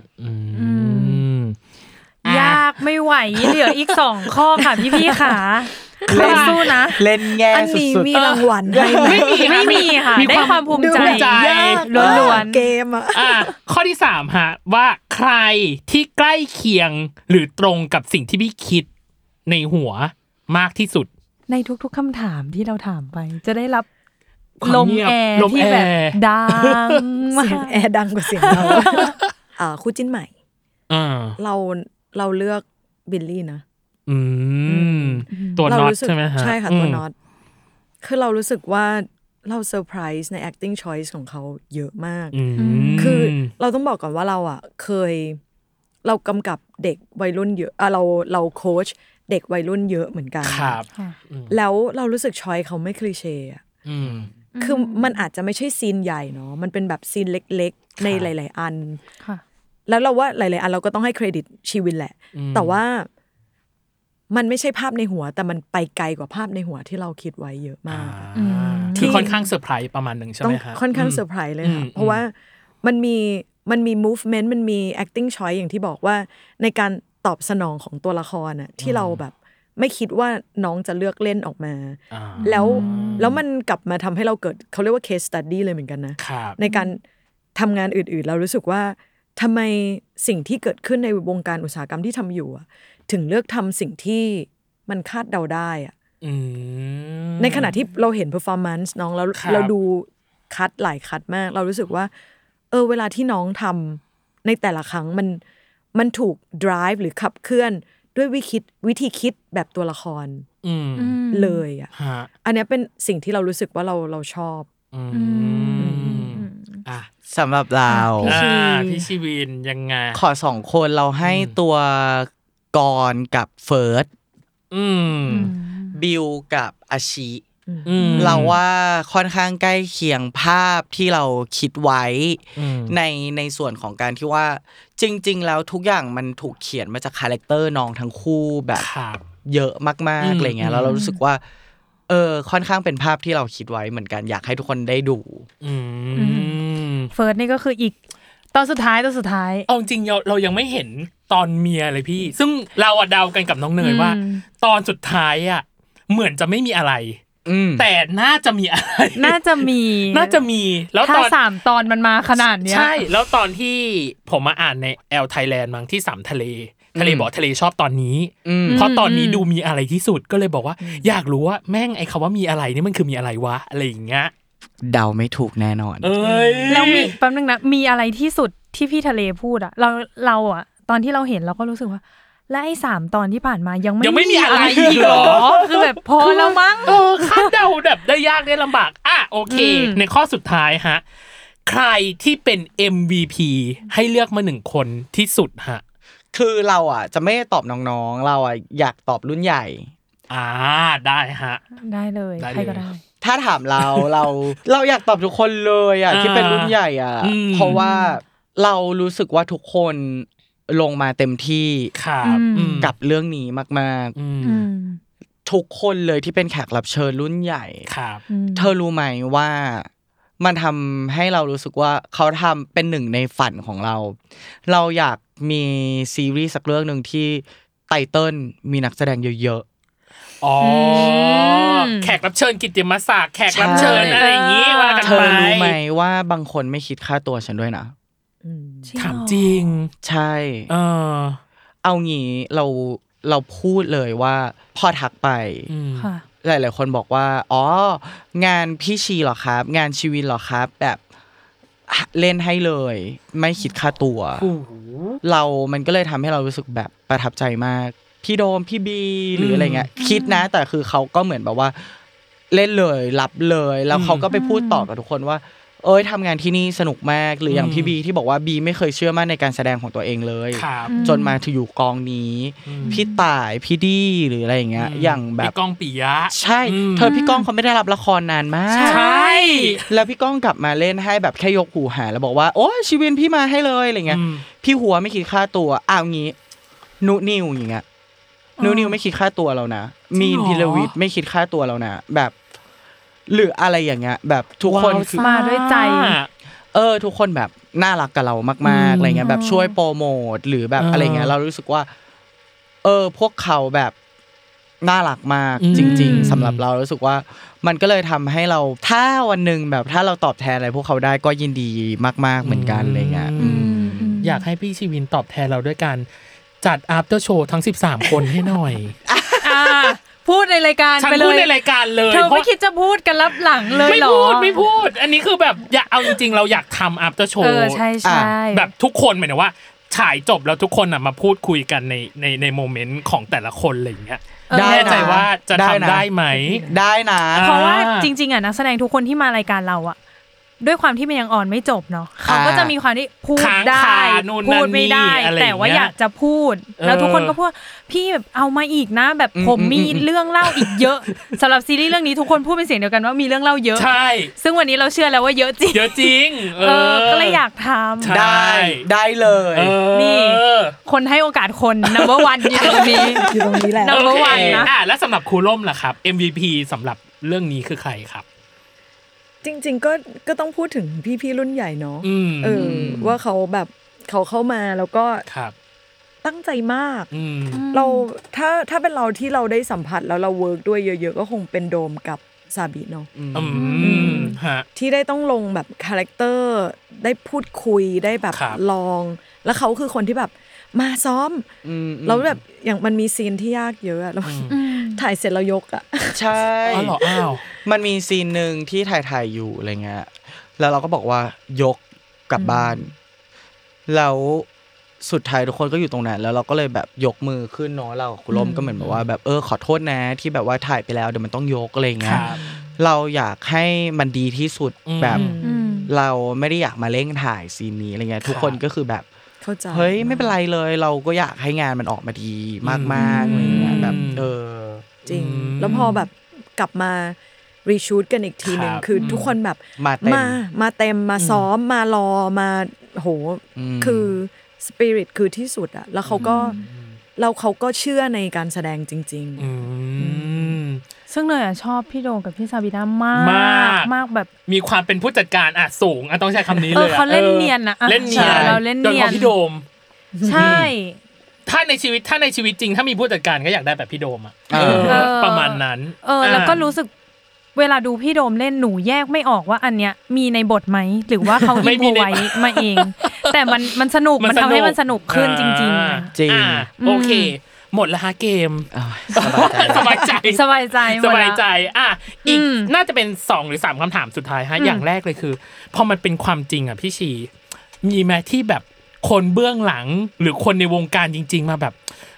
ยากไม่ไหวเหลืออีก2ข้อค่ะพี่ๆค่ะเล่นสู้นะเล่นแง่สุดๆอันนี้มีรางวัลให้ไม่มีค่ะได้ความภูมิใจล้วนๆเกมอ่ะข้อที่3ฮะว่าใครที่ใกล้เคียงหรือตรงกับสิ่งที่พี่คิดในหัวมากที่สุดในทุกๆคำถามที่เราถามไปจะได้รับลมแอร์ที่แบบดังเสียงแอร์ดังกว่าเสียงเราคู่จิ้นใหม่เราเลือกบิลลี่นะตัวน็อตใช่ไหมฮะใช่ค่ะตัวน็อตคือเรารู้สึกว่าเราเซอร์ไพรส์ใน acting choice ของเขาเยอะมากคือเราต้องบอกก่อนว่าเราอ่ะเคยเรากำกับเด็กวัยรุ่นเยอะเราโค้ชเด็กวัยรุ่นเยอะเหมือนกันครับแล้วเรารู้สึก choice เขาไม่คลีเช่อ่ะคือมันอาจจะไม่ใช่ซีนใหญ่เนาะมันเป็นแบบซีนเล็กๆในหลายๆอันแล้วเราว่าหลายๆอันเราก็ต้องให้เครดิตชีวินแหละแต่ว่ามันไม่ใช่ภาพในหัวแต่มันไปไกลกว่าภาพในหัวที่เราคิดไว้เยอะมากที่ค่อนข้างเซอร์ไพรส์ประมาณนึงใช่ไหมคะค่อนข้างเซอร์ไพรส์เลยค่ะเพราะว่ามันมี movement มันมี acting choice อย่างที่บอกว่าในการตอบสนองของตัวละครน่ะที่เราแบบไม่คิดว่าน้องจะเลือกเล่นออกมาแล้วมันกลับมาทำให้เราเกิดเขาเรียกว่า case study เลยเหมือนกันนะในการทำงานอื่นๆเรารู้สึกว่าทำไมสิ่งที่เกิดขึ้นในวงการอุตสาหกรรมที่ทำอยู่ถึงเลือกทำสิ่งที่มันคาดเดาได้ในขณะที่เราเห็น performance น้องแล้วเราดูคัดหลายคัดมากเรารู้สึกว่าเวลาที่น้องทำในแต่ละครั้งมันถูก drive หรือขับเคลื่อนด้วยวิธีคิดแบบตัวละครเลยอันนี้เป็นสิ่งที่เรารู้สึกว่าเราชอบสำหรับเราพี่ชีวินยังไงขอ2คนเราให้ตัวกรกับเฟิร์สบิวกับอาชิ เราว่าค่อนข้างใกล้เคียงภาพที่เราคิดไว้ในส่วนของการที่ว่าจริงๆแล้วทุกอย่างมันถูกเขียนมาจากคาแรคเตอร์น้องทั้งคู่แบบเยอะมากๆอะไรเงี้ยแล้วเรารู้สึกว่าค่อนข้างเป็นภาพที่เราคิดไว้เหมือนกันอยากให้ทุกคนได้ดูเฟิร์สนี่ก็คืออีกตอนสุดท้ายเอาจริงเรายังไม่เห็นตอนเมียเลยพี่ซึ่งเราเดากันกับน้องเนยว่าตอนสุดท้ายอ่ะเหมือนจะไม่มีอะไรแต่น่าจะมีอะไรน่าจะมีแล้วตอน3ตอนมันมาขนาดเนี้ยใช่แล้วตอนที่ผมมาอ่านในแอลไทยแลนด์มั้งที่3ทะเลบอกทะเลชอบตอนนี้เพราะตอนนี้ดูมีอะไรที่สุดก็เลยบอกว่าอยากรู้ว่าแม่งไอ้คำว่ามีอะไรนี่มันคือมีอะไรวะอะไรอย่างเงี้ยเดาไม่ถูกแน่นอนแล้วมีแป๊บนึงนะมีอะไรที่สุดที่พี่ทะเลพูดอะเราอะตอนที่เราเห็นเราก็รู้สึกว่าและไอ้3ตอนที่ผ่านมายังไม่มีอะไรอีกหรอคือแบบพอแล้วมั้งคาดเดาแบบได้ยากได้ลำบากอ่ะโอเคในข้อสุดท้ายฮะใครที่เป็น MVP ให้เลือกมา1คนที่สุดฮะคือเราอ่ะจะไม่ตอบน้องๆเราอ่ะอยากตอบรุ่นใหญ่ได้ฮะได้เลยใครก็ได้ถ้าถามเราอยากตอบทุกคนเลยอ่ะที่เป็นรุ่นใหญ่อ่ะเพราะว่าเรารู้สึกว่าทุกคนลงมาเต็มที่กับเรื่องนี้มากๆทุกคนเลยที่เป็นแขกรับเชิญรุ่นใหญ่เธอรู้ไหมว่ามันทำให้เรารู้สึกว่าเขาทำเป็นหนึ่งในฝันของเราเราอยากมีซีรีส์สักเรื่องนึงที่ไตเติ้ลมีนักแสดงเยอะๆอ๋อแขกรับเชิญกิตติมศักดิ์แขกรับเชิญอะไรอย่างงี้ว่ากันไปเธอรู้ไหมว่าบางคนไม่คิดค่าตัวฉันด้วยนะถามจริงใช่เอางี้เราพูดเลยว่าพอทักไปหลายๆคนบอกว่าอ๋องานพี่ชีเหรอครับงานชีวินเหรอครับแบบเล่นให้เลยไม่คิดค่าตัวเรามันก็เลยทำให้เรารู้สึกแบบประทับใจมากพี่โดมพี่บีหรืออะไรเงี้ยคิดนะแต่คือเขาก็เหมือนแบบว่าเล่นเลยรับเลยแล้วเขาก็ไปพูดต่อกับทุกคนว่าเอ้ยทำงานที่นี่สนุกมากหรืออย่างพี่บีที่บอกว่าบีไม่เคยเชื่อมั่นในการแสดงของตัวเองเลยจนมาถึงอยู่กองนี้พี่ต่ายพี่ดี้หรืออะไรอย่างเงี้ยอย่างแบบพี่ก้องปิยะใช่เธอพี่ก้องเขาไม่ได้รับละครนานมากใช่แล้วพี่ก้องกลับมาเล่นให้แบบแค่ยกหูหาแล้วบอกว่าโอ้ชีวินพี่มาให้เลยอะไรเงี้ยพี่หัวไม่คิดค่าตัวเอางี้นุนิวอย่างเงี้ยนุนิวไม่คิดค่าตัวเรานะมีนพิรวิทย์ไม่คิดค่าตัวเรานะแบบหรืออะไรอย่างเงี้ยแบบทุกคนมาด้วยใจทุกคนแบบน่ารักกับเรามากๆอะไรเงี้ยแบบช่วยโปรโมทหรือแบบอะไรเงี้ยเรารู้สึกว่าพวกเขาแบบน่ารักมากจริงๆสำหรับเรารู้สึกว่ามันก็เลยทำให้เราถ้าวันนึงแบบถ้าเราตอบแทนอะไรพวกเขาได้ก็ยินดีมากๆเหมือนกันอะไรเงี้ยอยากให้พี่ชีวินตอบแทนเราด้วยการจัด after show ทั้ง13คนให้หน่อยพูดในรายการไปเลยพูดในรายการเลยเธอไม่คิดจะพูดกันลับหลังเลยหรอไม่พูดอันนี้คือแบบอยากเอาจริงๆเราอยากทำ after show ใช่แบบทุกคนหมายถึงว่าฉายจบแล้วทุกคนน่ะมาพูดคุยกันในโมเมนต์ของแต่ละคนอะไรอย่างเงี้ยได้ใจว่าจะทำได้ไหมได้นะเพราะว่าจริงๆอ่ะนักแสดงทุกคนที่มารายการเราอ่ะด้วยความที่มันยังอ่อนไม่จบเนาะเขาก็จะมีความที่พูดได้พูดไม่ได้แต่ว่าอยากจะพูดแล้วทุกคนก็พูดพี่แบบเอามาอีกนะแบบผมมีเรื่องเล่าอีกเยอะสำหรับซีรีส์เรื่องนี้ทุกคนพูดเป็นเสียงเดียวกันว่ามีเรื่องเล่าเยอะใช่ซึ่งวันนี้เราเชื่อแล้วว่าเยอะจริงเยอะจริงก็เลยอยากทำได้เลยนี่คนให้โอกาสคน number one อยู่ตรงนี้อยู่ตรงนี้แหละ number one นะแล้วสำหรับครูล่มล่ะครับ MVP สำหรับเรื่องนี้คือใครครับจริงๆก็ต้องพูดถึงพี่ๆรุ่นใหญ่เนาะว่าเขาแบบเขาเข้ามาแล้วก็ตั้งใจมากเราถ้าเป็นเราที่เราได้สัมผัสแล้วเราเวิร์กด้วยเยอะๆก็คงเป็นโดมกับซาบิเนาะที่ได้ต้องลงแบบคาแรคเตอร์ได้พูดคุยได้แบบลองแล้วเขาคือคนที่แบบมาซ้อมเราแบบอย่างมันมีซีนที่ยากเยอะอะเราถ่ายเสร็จแล้วยกอะใช่อ๋อเหรออ้าวมันมีซีนนึงที่ถ่ายอยู่อะไรเงี้ยแล้วเราก็บอกว่ายกกลับบ้านแล้วสุดท้ายทุกคนก็อยู่ตรงนั้นแล้วเราก็เลยแบบยกมือขึ้นเนาะเราคุณล้มก็เหมือนแบบว่าแบบขอโทษนะที่แบบว่าถ่ายไปแล้วเดี๋ยวมันต้องยกอะไรเงี้ยเราอยากให้มันดีที่สุดแบบเราไม่ได้อยากมาเร่งถ่ายซีนนี้อะไรเงี้ยทุกคนก็คือแบบเฮ้ยไม่เป็นไรเลยเราก็อยากให้งานมันออกมาดีมากๆอะไรเงี้ยแบบจริงแล้วพอแบบกลับมา รีชูตกันอีกทีนึงคือทุกคนแบบมาเต็มมาซ้อมมารอมาโหคือสปิริตคือที่สุดอะแล้วเขาก็เชื่อในการแสดงจริงๆซึ่งเลยอะชอบพี่โดกับพี่ซาบิน่ามากมากแบบมีความเป็นผู้จัดการอะสูงอะต้องใช้คำนี้เลยเขาเล่นเนียนนะเล่นเนียนเราเล่นเนียนโดยเฉพาะพี่โดมใช่ถ้าในชีวิตจริงถ้ามีผู้จัดการก็อยากได้แบบพี่โดมอะประมาณนั้นแล้วก็รู้สึกเวลาดูพี่โดมเล่นหนูแยกไม่ออกว่าอันเนี้ยมีในบทไหมหรือว่าเขาอินโฟไว้มาเองแต่มันสนุกมันทำให้มันสนุกขึ้นจริงจริงจริงโอเคหมดแล้วฮะเกมสบายใจอ่ะอีกน่าจะเป็น2หรือ3คำถามสุดท้ายฮะอย่างแรกเลยคือพอมันเป็นความจริงอ่ะพี่ชีมีไหมที่แบบคนเบื้องหลังหรือคนในวงการจริงๆมาแบบ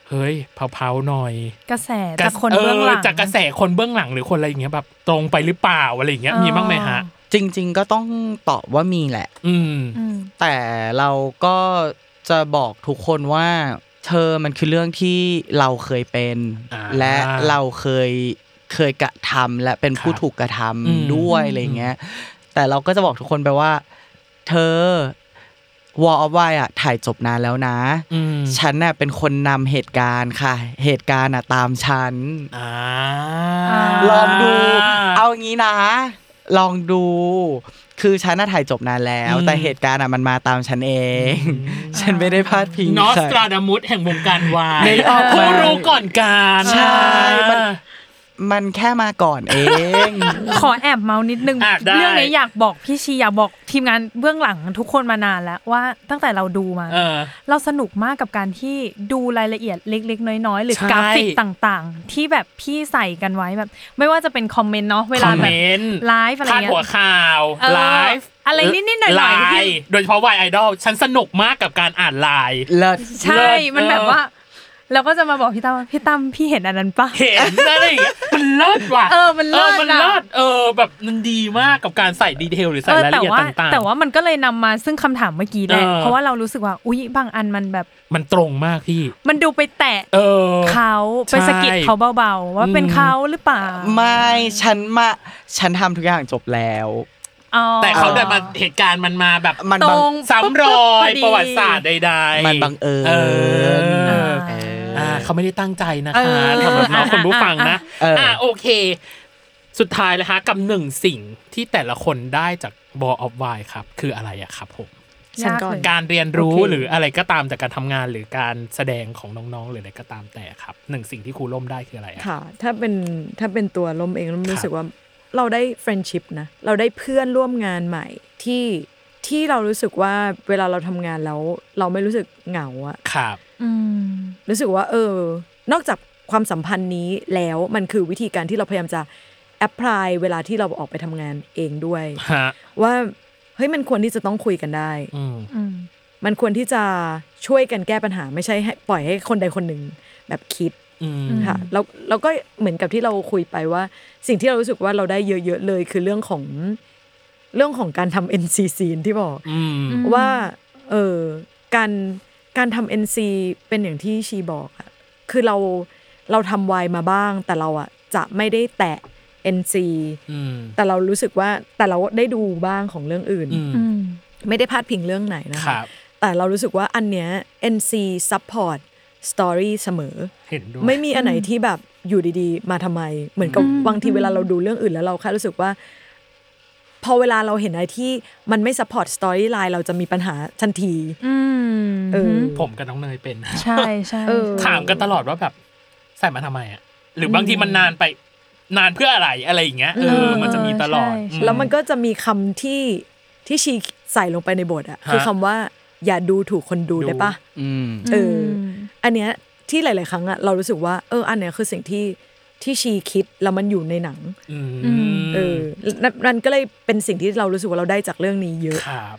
เฮ้ยเผาๆหน่อยกระแสจากคนเบื้องหลังจากกระแสคนเบื้องหลังหรือคนอะไรอย่างเงี้ยแบบตรงไปหรือเปล่าอะไรอย่างเงี้ยมีบ้างไหมฮะจริงๆก็ต้องตอบว่ามีแหละแต่เราก็จะบอกทุกคนว่าเธอมันคือเรื่องที่เราเคยเป็นและเราเคยกระทำและเป็นผู้ถูกกระทำด้วยอะไรเงี้ยแต่เราก็จะบอกทุกคนไปว่าเธอWar of Y อ่ะถ่ายจบนานแล้วนะฉันน่ะเป็นคนนำเหตุการณ์ค่ะเหตุการณ์น่ะตามฉันลองดูเอางี้นะลองดูคือฉันน่ะถ่ายจบนานแล้วแต่เหตุการณ์น่ะมันมาตามฉันเองฉันไม่ได้พลาดพิงนอสตราดามุสแห่งวงการวายในออกผู้รู้ก่อนการใช่มันแค่มาก่อนเองขอแอบเมานิดนึงเรื่องนี้อยากบอกพี่ชีอยากบอกทีมงานเบื้องหลังทุกคนมานานแล้วว่าตั้งแต่เราดูมาเราสนุกมากกับการที่ดูรายละเอียดเล็กๆน้อยๆหรือกราฟิกต่างๆที่แบบพี่ใส่กันไว้แบบไม่ว่าจะเป็นคอมเมนต์เนาะเวลาแบบไลฟ์อะไรเงี้ยหัวข่าวไลฟ์อะไรนิดๆหน่อยๆโดยเฉพาะ Y Idol ฉันสนุกมากกับการอ่านไลน์ใช่มันแบบว่าแล้วก็จะมาบอกพี่ตั้มพี่เห็นอันนั้นปะเห็นอะไรอย่างเงี้ยมันเลิศว่ะมันเลิศแบบมันดีมากกับการใส่ดีเทลหรือใส่รายละเอียดต่างๆแต่ว่ามันก็เลยนำมาซึ่งคำถามเมื่อกี้แหละเพราะว่าเรารู้สึกว่าอุ๊ยบางอันมันแบบมันตรงมากพี่มันดูไปแตะเขาไปสะกิดเขาเบาๆว่าเป็นเขาหรือเปล่าไม่ฉันทำทุกอย่างจบแล้วแต่เขาได้มาเหตุการณ์มันมาแบบตรงซ้ำรอยประวัติศาสตร์ใดๆมันบังเอิญเขาไม่ได้ตั้งใจนะคะสำหรับน้องคนผู้ฟังนะโอเคสุดท้ายนะคะกับหนึ่งสิ่งที่แต่ละคนได้จาก World of Y ครับคืออะไรอะครับผมการเรียนรู้หรืออะไรก็ตามจากการทำงานหรือการแสดงของน้องๆหรืออะไรก็ตามแต่ครับหนึ่งสิ่งที่ครูร่มได้คืออะไรค่ะถ้าเป็นตัวร่มเองรู้สึกว่าเราได้ friendship นะเราได้เพื่อนร่วมงานใหม่ที่เรารู้สึกว่าเวลาเราทำงานแล้วเราไม่รู้สึกเหงาอะครับรู้สึกว่านอกจากความสัมพันธ์นี้แล้วมันคือวิธีการที่เราพยายามจะแอพพลายเวลาที่เราออกไปทำงานเองด้วยว่าเฮ้ยมันควรที่จะต้องคุยกันได้มันควรที่จะช่วยกันแก้ปัญหาไม่ใช่ปล่อยให้คนใดคนหนึ่งแบบคิดค่ะแล้วก็เหมือนกับที่เราคุยไปว่าสิ่งที่เรารู้สึกว่าเราได้เยอะๆเลยคือเรื่องของการทำ NC ซีนที่บอกว่าการทำ NC เป็นอย่างที่ชีบอกอ่ะคือเราทำวายมาบ้างแต่เราอ่ะจะไม่ได้แตะ NC แต่เรารู้สึกว่าแต่เราได้ดูบ้างของเรื่องอื่นไม่ได้พาดพิงเรื่องไหนนะคะแต่เรารู้สึกว่าอันเนี้ย NC support story เสมอเห็นด้วยไม่มีอันไหนที่แบบอยู่ดีๆมาทำไมเหมือนกับบางทีเวลาเราดูเรื่องอื่นแล้วเราแค่รู้สึกว่าพอเวลาเราเห็นอะไรที่มันไม่ซัพพอร์ตสตอรี่ไลน์เราจะมีปัญหาทันทีผมกับน้องเนยเป็นใช่ใช่ถามกันตลอดว่าแบบใส่มาทำไมอ่ะหรือบางทีมันนานไปนานเพื่ออะไรอะไรอย่างเงี้ยมันจะมีตลอดแล้วมันก็จะมีคำที่ชีใส่ลงไปในบทอ่ะคือคำว่าอย่าดูถูกคนดูได้ป่ะอันเนี้ยที่หลายๆครั้งอ่ะเรารู้สึกว่าอันเนี้ยคือสิ่งที่ชีคิดแล้วมันอยู่ในหนังนั่นก็เลยเป็นสิ่งที่เรารู้สึกว่าเราได้จากเรื่องนี้เยอะครับ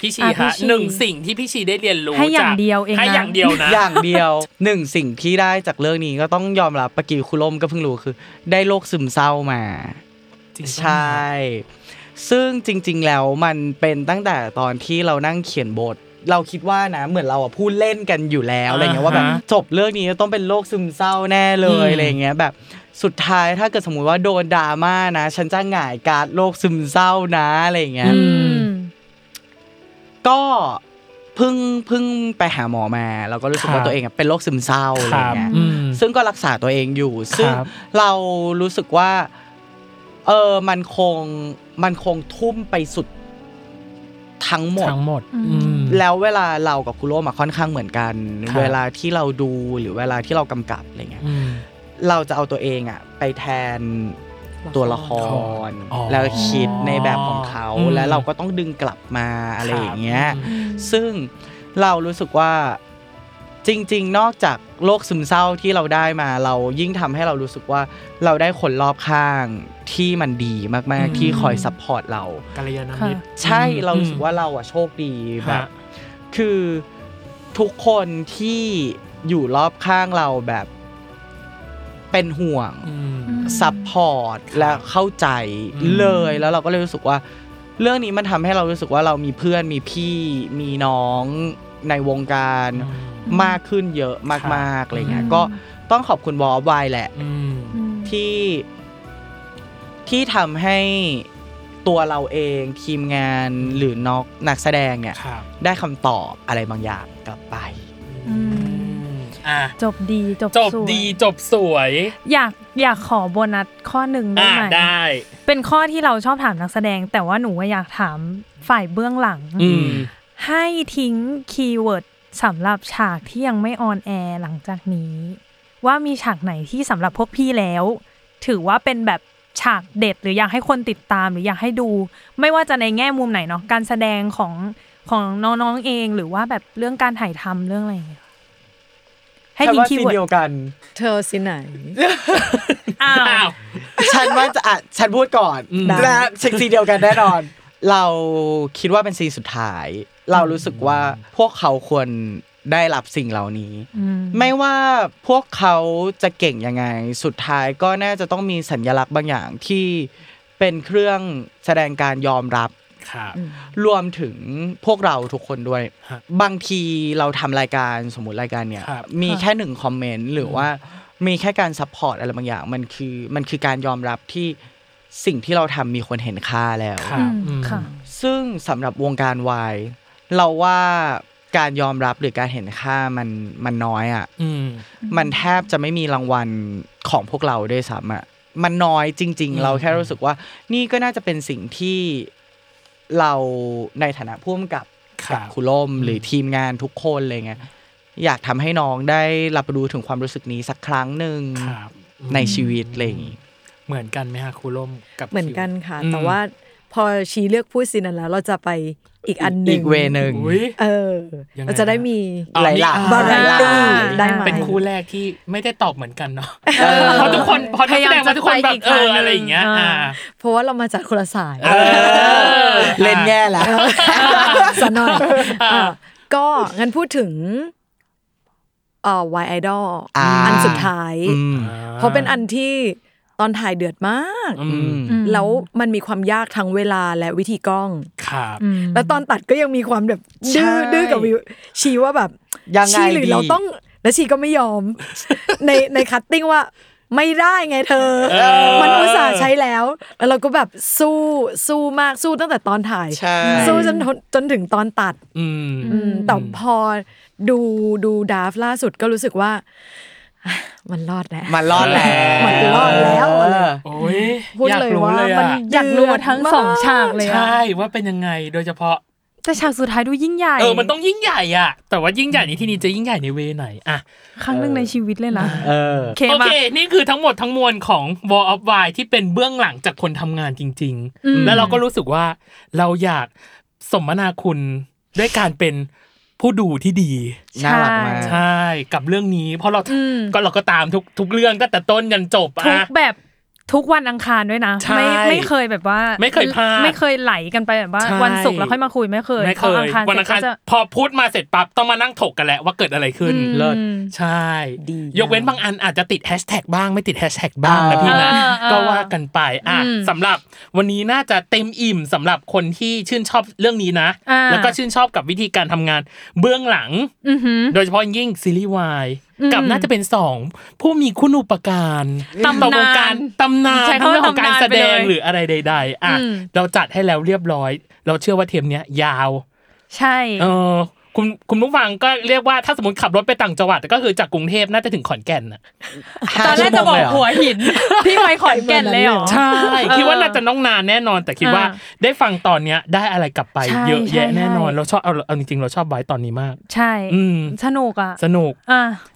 พี่ชีฮะหนึ่งสิ่งที่พี่ชีได้เรียนรู้จากให้อย่างเดียวเองนะให้อย่างเดียวนะอย่างเดียวหนึ่งสิ่งที่ได้จากเรื่องนี้ก็ต้องยอมรับปกีคุลมก็เพิ่งรู้คือได้โรคซึมเศร้ามาใช่ซึ่งจริงๆแล้วมันเป็นตั้งแต่ตอนที่เรานั่งเขียนบทเราคิดว่านะเหมือนเราอ่ะพูดเล่นกันอยู่แล้วอะไรเงี้ยว่าแบบจบเรื่องนี้ต้องเป็นโรคซึมเศร้าแน่เลยอะไรเงี้ยแบบ สุดท้ายถ้าเกิดสมมุติว่าโดนดราม่านะฉันจะหงายการ์ดโรคซึมเศร้านะอะไรอย่างเงี้ยก็เพิ่งไปหาหมอมาแล้วก็รู้สึกว่าตัวเองอ่ะเป็นโรคซึมเศร้าอะไรอย่างเงี้ยซึ่งก็รักษาตัวเองอยู่ซึ่งเรารู้สึกว่ามันคงทุ่มไปสุดทั้งหมดแล้วเวลาเรากับคุโร่มาค่อนข้างเหมือนกันเวลาที่เราดูหรือเวลาที่เรากำกับอะไรเงี้ยเราจะเอาตัวเองอ่ะไปแทนตัวละครแล้วคิดในแบบของเขาแล้วเราก็ต้องดึงกลับมาอะไรอย่างเงี้ยซึ่งเรารู้สึกว่าจริงๆนอกจากโรคซึมเศร้าที่เราได้มาเรายิ่งทำให้เรารู้สึกว่าเราได้คนรอบข้างที่มันดีมากๆที่คอยซัพพอร์ตเรากัลยาณมิตรใช่เรารู้สึกว่าเราอ่ะโชคดีแบบคือทุกคนที่อยู่รอบข้างเราแบบเป็นห่วงซัพพอร์ตและเข้าใจเลยแล้วเราก็เลยรู้สึกว่าเรื่องนี้มันทำให้เรารู้สึกว่าเรามีเพื่อนมีพี่มีน้องในวงการมากขึ้นเยอะมากๆอะไรเงี้ยก็ต้องขอบคุณ War of Y แหละที่ทำให้ตัวเราเองทีมงานหรือนักแสดงเนี่ยได้คำตอบอะไรบางอย่างกลับไปจบดีจบสวยอยากขอโบนัสข้อหนึ่งได้ไหมได้เป็นข้อที่เราชอบถามนักแสดงแต่ว่าหนูอยากถามฝ่ายเบื้องหลังให้ทิ้งคีย์เวิร์ดสำหรับฉากที่ยังไม่ออนแอร์หลังจากนี้ว่ามีฉากไหนที่สำหรับพวกพี่แล้วถือว่าเป็นแบบฉากเด็ดหรืออยากให้คนติดตามหรืออยากให้ดูไม่ว่าจะในแง่มุมไหนเนาะการแสดงของน้องๆเองหรือว่าแบบเรื่องการถ่ายทำเรื่องอะไรอย่างเงี้ยให้ทิ้งคีย์เวิร์ดเดียวกันเธอสิไหนอ้าวฉันว่าจะฉันพูดก่อนและเช็คซีเดียวกันแน่นอนเราคิดว่าเป็นซีสุดท้ายเรารู้สึกว่าพวกเขาควรได้รับสิ่งเหล่านี้ไม่ว่าพวกเขาจะเก่งยังไงสุดท้ายก็น่าจะต้องมีสัญลักษณ์บางอย่างที่เป็นเครื่องแสดงการยอมรับรวมถึงพวกเราทุกคนด้วยบางทีเราทำรายการสมมุติรายการเนี่ยมีแค่หนึ่งคอมเมนต์หรือว่ามีแค่การซัพพอร์ตอะไรบางอย่างมันคือการยอมรับที่สิ่งที่เราทำมีคนเห็นค่าแล้วซึ่งสำหรับวงการวายเราว่าการยอมรับหรือการเห็นค่ามันน้อยอ่ะมันแทบจะไม่มีรางวัลของพวกเราด้วยซ้ำอ่ะมันน้อยจริงๆเราแค่รู้สึกว่านี่ก็น่าจะเป็นสิ่งที่เราในฐานะผู้กำกับคุโร่หรือทีมงานทุกคนอะไรเงี้ยอยากทำให้น้องได้รับรู้ถึงความรู้สึกนี้สักครั้งหนึ่งในชีวิตอะไรอย่างงี้เหมือนกันไหมฮะคุโร่กับเหมือนกันค่ะแต่ว่าพอชีเลือกพูดซีนนั้นแล้วเราจะไปอีกอันนึงอีกเวนึงเราจะได้มีหลายหลากบาราตี้ได้ไหมเป็นคู่แรกที่ไม่ได้ตอบเหมือนกันเนาะเพราะทุกคนพอแสดงว่าทุกคนแบบอะไรอย่างเงี้ยเพราะว่าเรามาจากคนละสายเล่นแง่แล้วสนองก็งั้นพูดถึงY idol อันสุดท้ายเพราะเป็นอันที่ตอนถ่ายเดือดมากแล้วมันมีความยากทั้งเวลาและวิธีกล้องครับแล้วตอนตัดก็ยังมีความแบบดื้อกับวิวชีว่าแบบยังไงหรือเราต้องแล้วชีก็ไม่ยอมในคัตติ้งว่าไม่ได้ไงเธอมันอุตส่าห์ใช้แล้วแล้วเราก็แบบสู้มากสู้ตั้งแต่ตอนถ่ายสู้จนถึงตอนตัดแต่พอดูดราฟล่าสุดก็รู้สึกว่ามันรอดแล้วโอ้ยอยากรู้เลยอ่ะอยากรู้ทั้ง2ฉากเลยใช่ว่าเป็นยังไงโดยเฉพาะแต่ฉากสุดท้ายดูยิ่งใหญ่มันต้องยิ่งใหญ่อ่ะแต่ว่ายิ่งใหญ่นี้ที่นี่จะยิ่งใหญ่ในเวไหนอ่ะครั้งนึงในชีวิตเลยนะโอเคนี่คือทั้งหมดทั้งมวลของ Wall of Y ที่เป็นเบื้องหลังจากคนทำงานจริงๆแล้วเราก็รู้สึกว่าเราอยากสมนาคุณด้วยการเป็นผู้ดูที่ดีน่ารักมากใช่กับเรื่องนี้เพราะเราก็ตามทุกเรื่องก็แต่ต้นยันจบทุกแบบทุกวันอังคารด้วยนะไม่เคยแบบว่าไม่เคยพลาดไม่เคยไหลกันไปแบบว่าวันศุกร์แล้วค่อยมาคุยไม่เคยวันอังคารพอพูดมาเสร็จปั๊บต้องมานั่งถกกันแหละว่าเกิดอะไรขึ้นเลิศใช่ยกเว้นบางอันอาจจะติดแฮชแท็กบ้างไม่ติดแฮชแท็กบ้างนะพี่นะก็ว่ากันไปอ่ะสำหรับวันนี้น่าจะเต็มอิ่มสำหรับคนที่ชื่นชอบเรื่องนี้นะแล้วก็ชื่นชอบกับวิธีการทำงานเบื้องหลังโดยเฉพาะยิ่งซีรีส์วาย กับน่าจะเป็น2ผู้มีคุณูปการตำนานใช่เรื่องของการแสดงหรืออะไรใดๆอ่ะเราจัดให้แล้วเรียบร้อยเราเชื่อว่าเทมเนี้ยยาวใช่คุณผู้ฟังก็เรียกว่าถ้าสมมติขับรถไปต่างจังหวัดก็คือจากกรุงเทพน่าจะถึงขอนแก่นน่ะตอนแรกจะบอกหัวหินพี่ไปขอนแก่นเลยเหรอใช่คิดว่าน่าจะน้องนานแน่นอนแต่คิดว่าได้ฟังตอนเนี้ยได้อะไรกลับไปเยอะแยะแน่นอนเราชอบเอาจริงๆเราชอบไว้ตอนนี้มากใช่สนุกอ่ะสนุก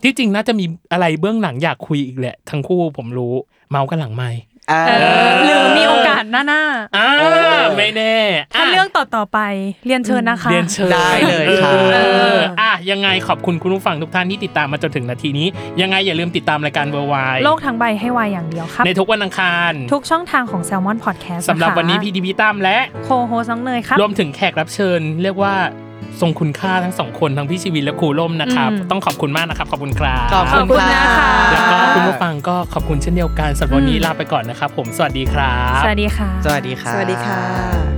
ที่จริงน่าจะมีอะไรเบื้องหลังอยากคุยอีกแหละทั้งคู่ผมรู้เมากันหลังไมค์หรือมีโอกาสหน้าๆไม่แน่ถ้าเรื่องต่อๆไปเรียนเชิญนะคะเรียนเชิญได้เลยค่ะยังไงขอบคุณคุณผู้ฟังทุกท่านที่ติดตามมาจนถึงนาทีนี้ยังไงอย่าลืมติดตามรายการ World Wide โลกทั้งใบให้วายอย่างเดียวครับในทุกวันอังคารทุกช่องทางของ Salmon Podcast สำหรับวันนี้พี่ดิพี่ตั้มและโคโฮสน้องเนยครับรวมถึงแขกรับเชิญเรียกว่าทรงคุณค่าทั้ง2คนทั้งพี่ชีวินและครูล่มนะครับต้องขอบคุณมากนะครับขอบคุณครับขอบคุณนะคะแล้วก็คุณผู้ฟังก็ขอบคุณเช่นเดียวกันสำหรับวันนี้ลาไปก่อนนะครับผมสวัสดีครับสวัสดีค่ะสวัสดีค่ะ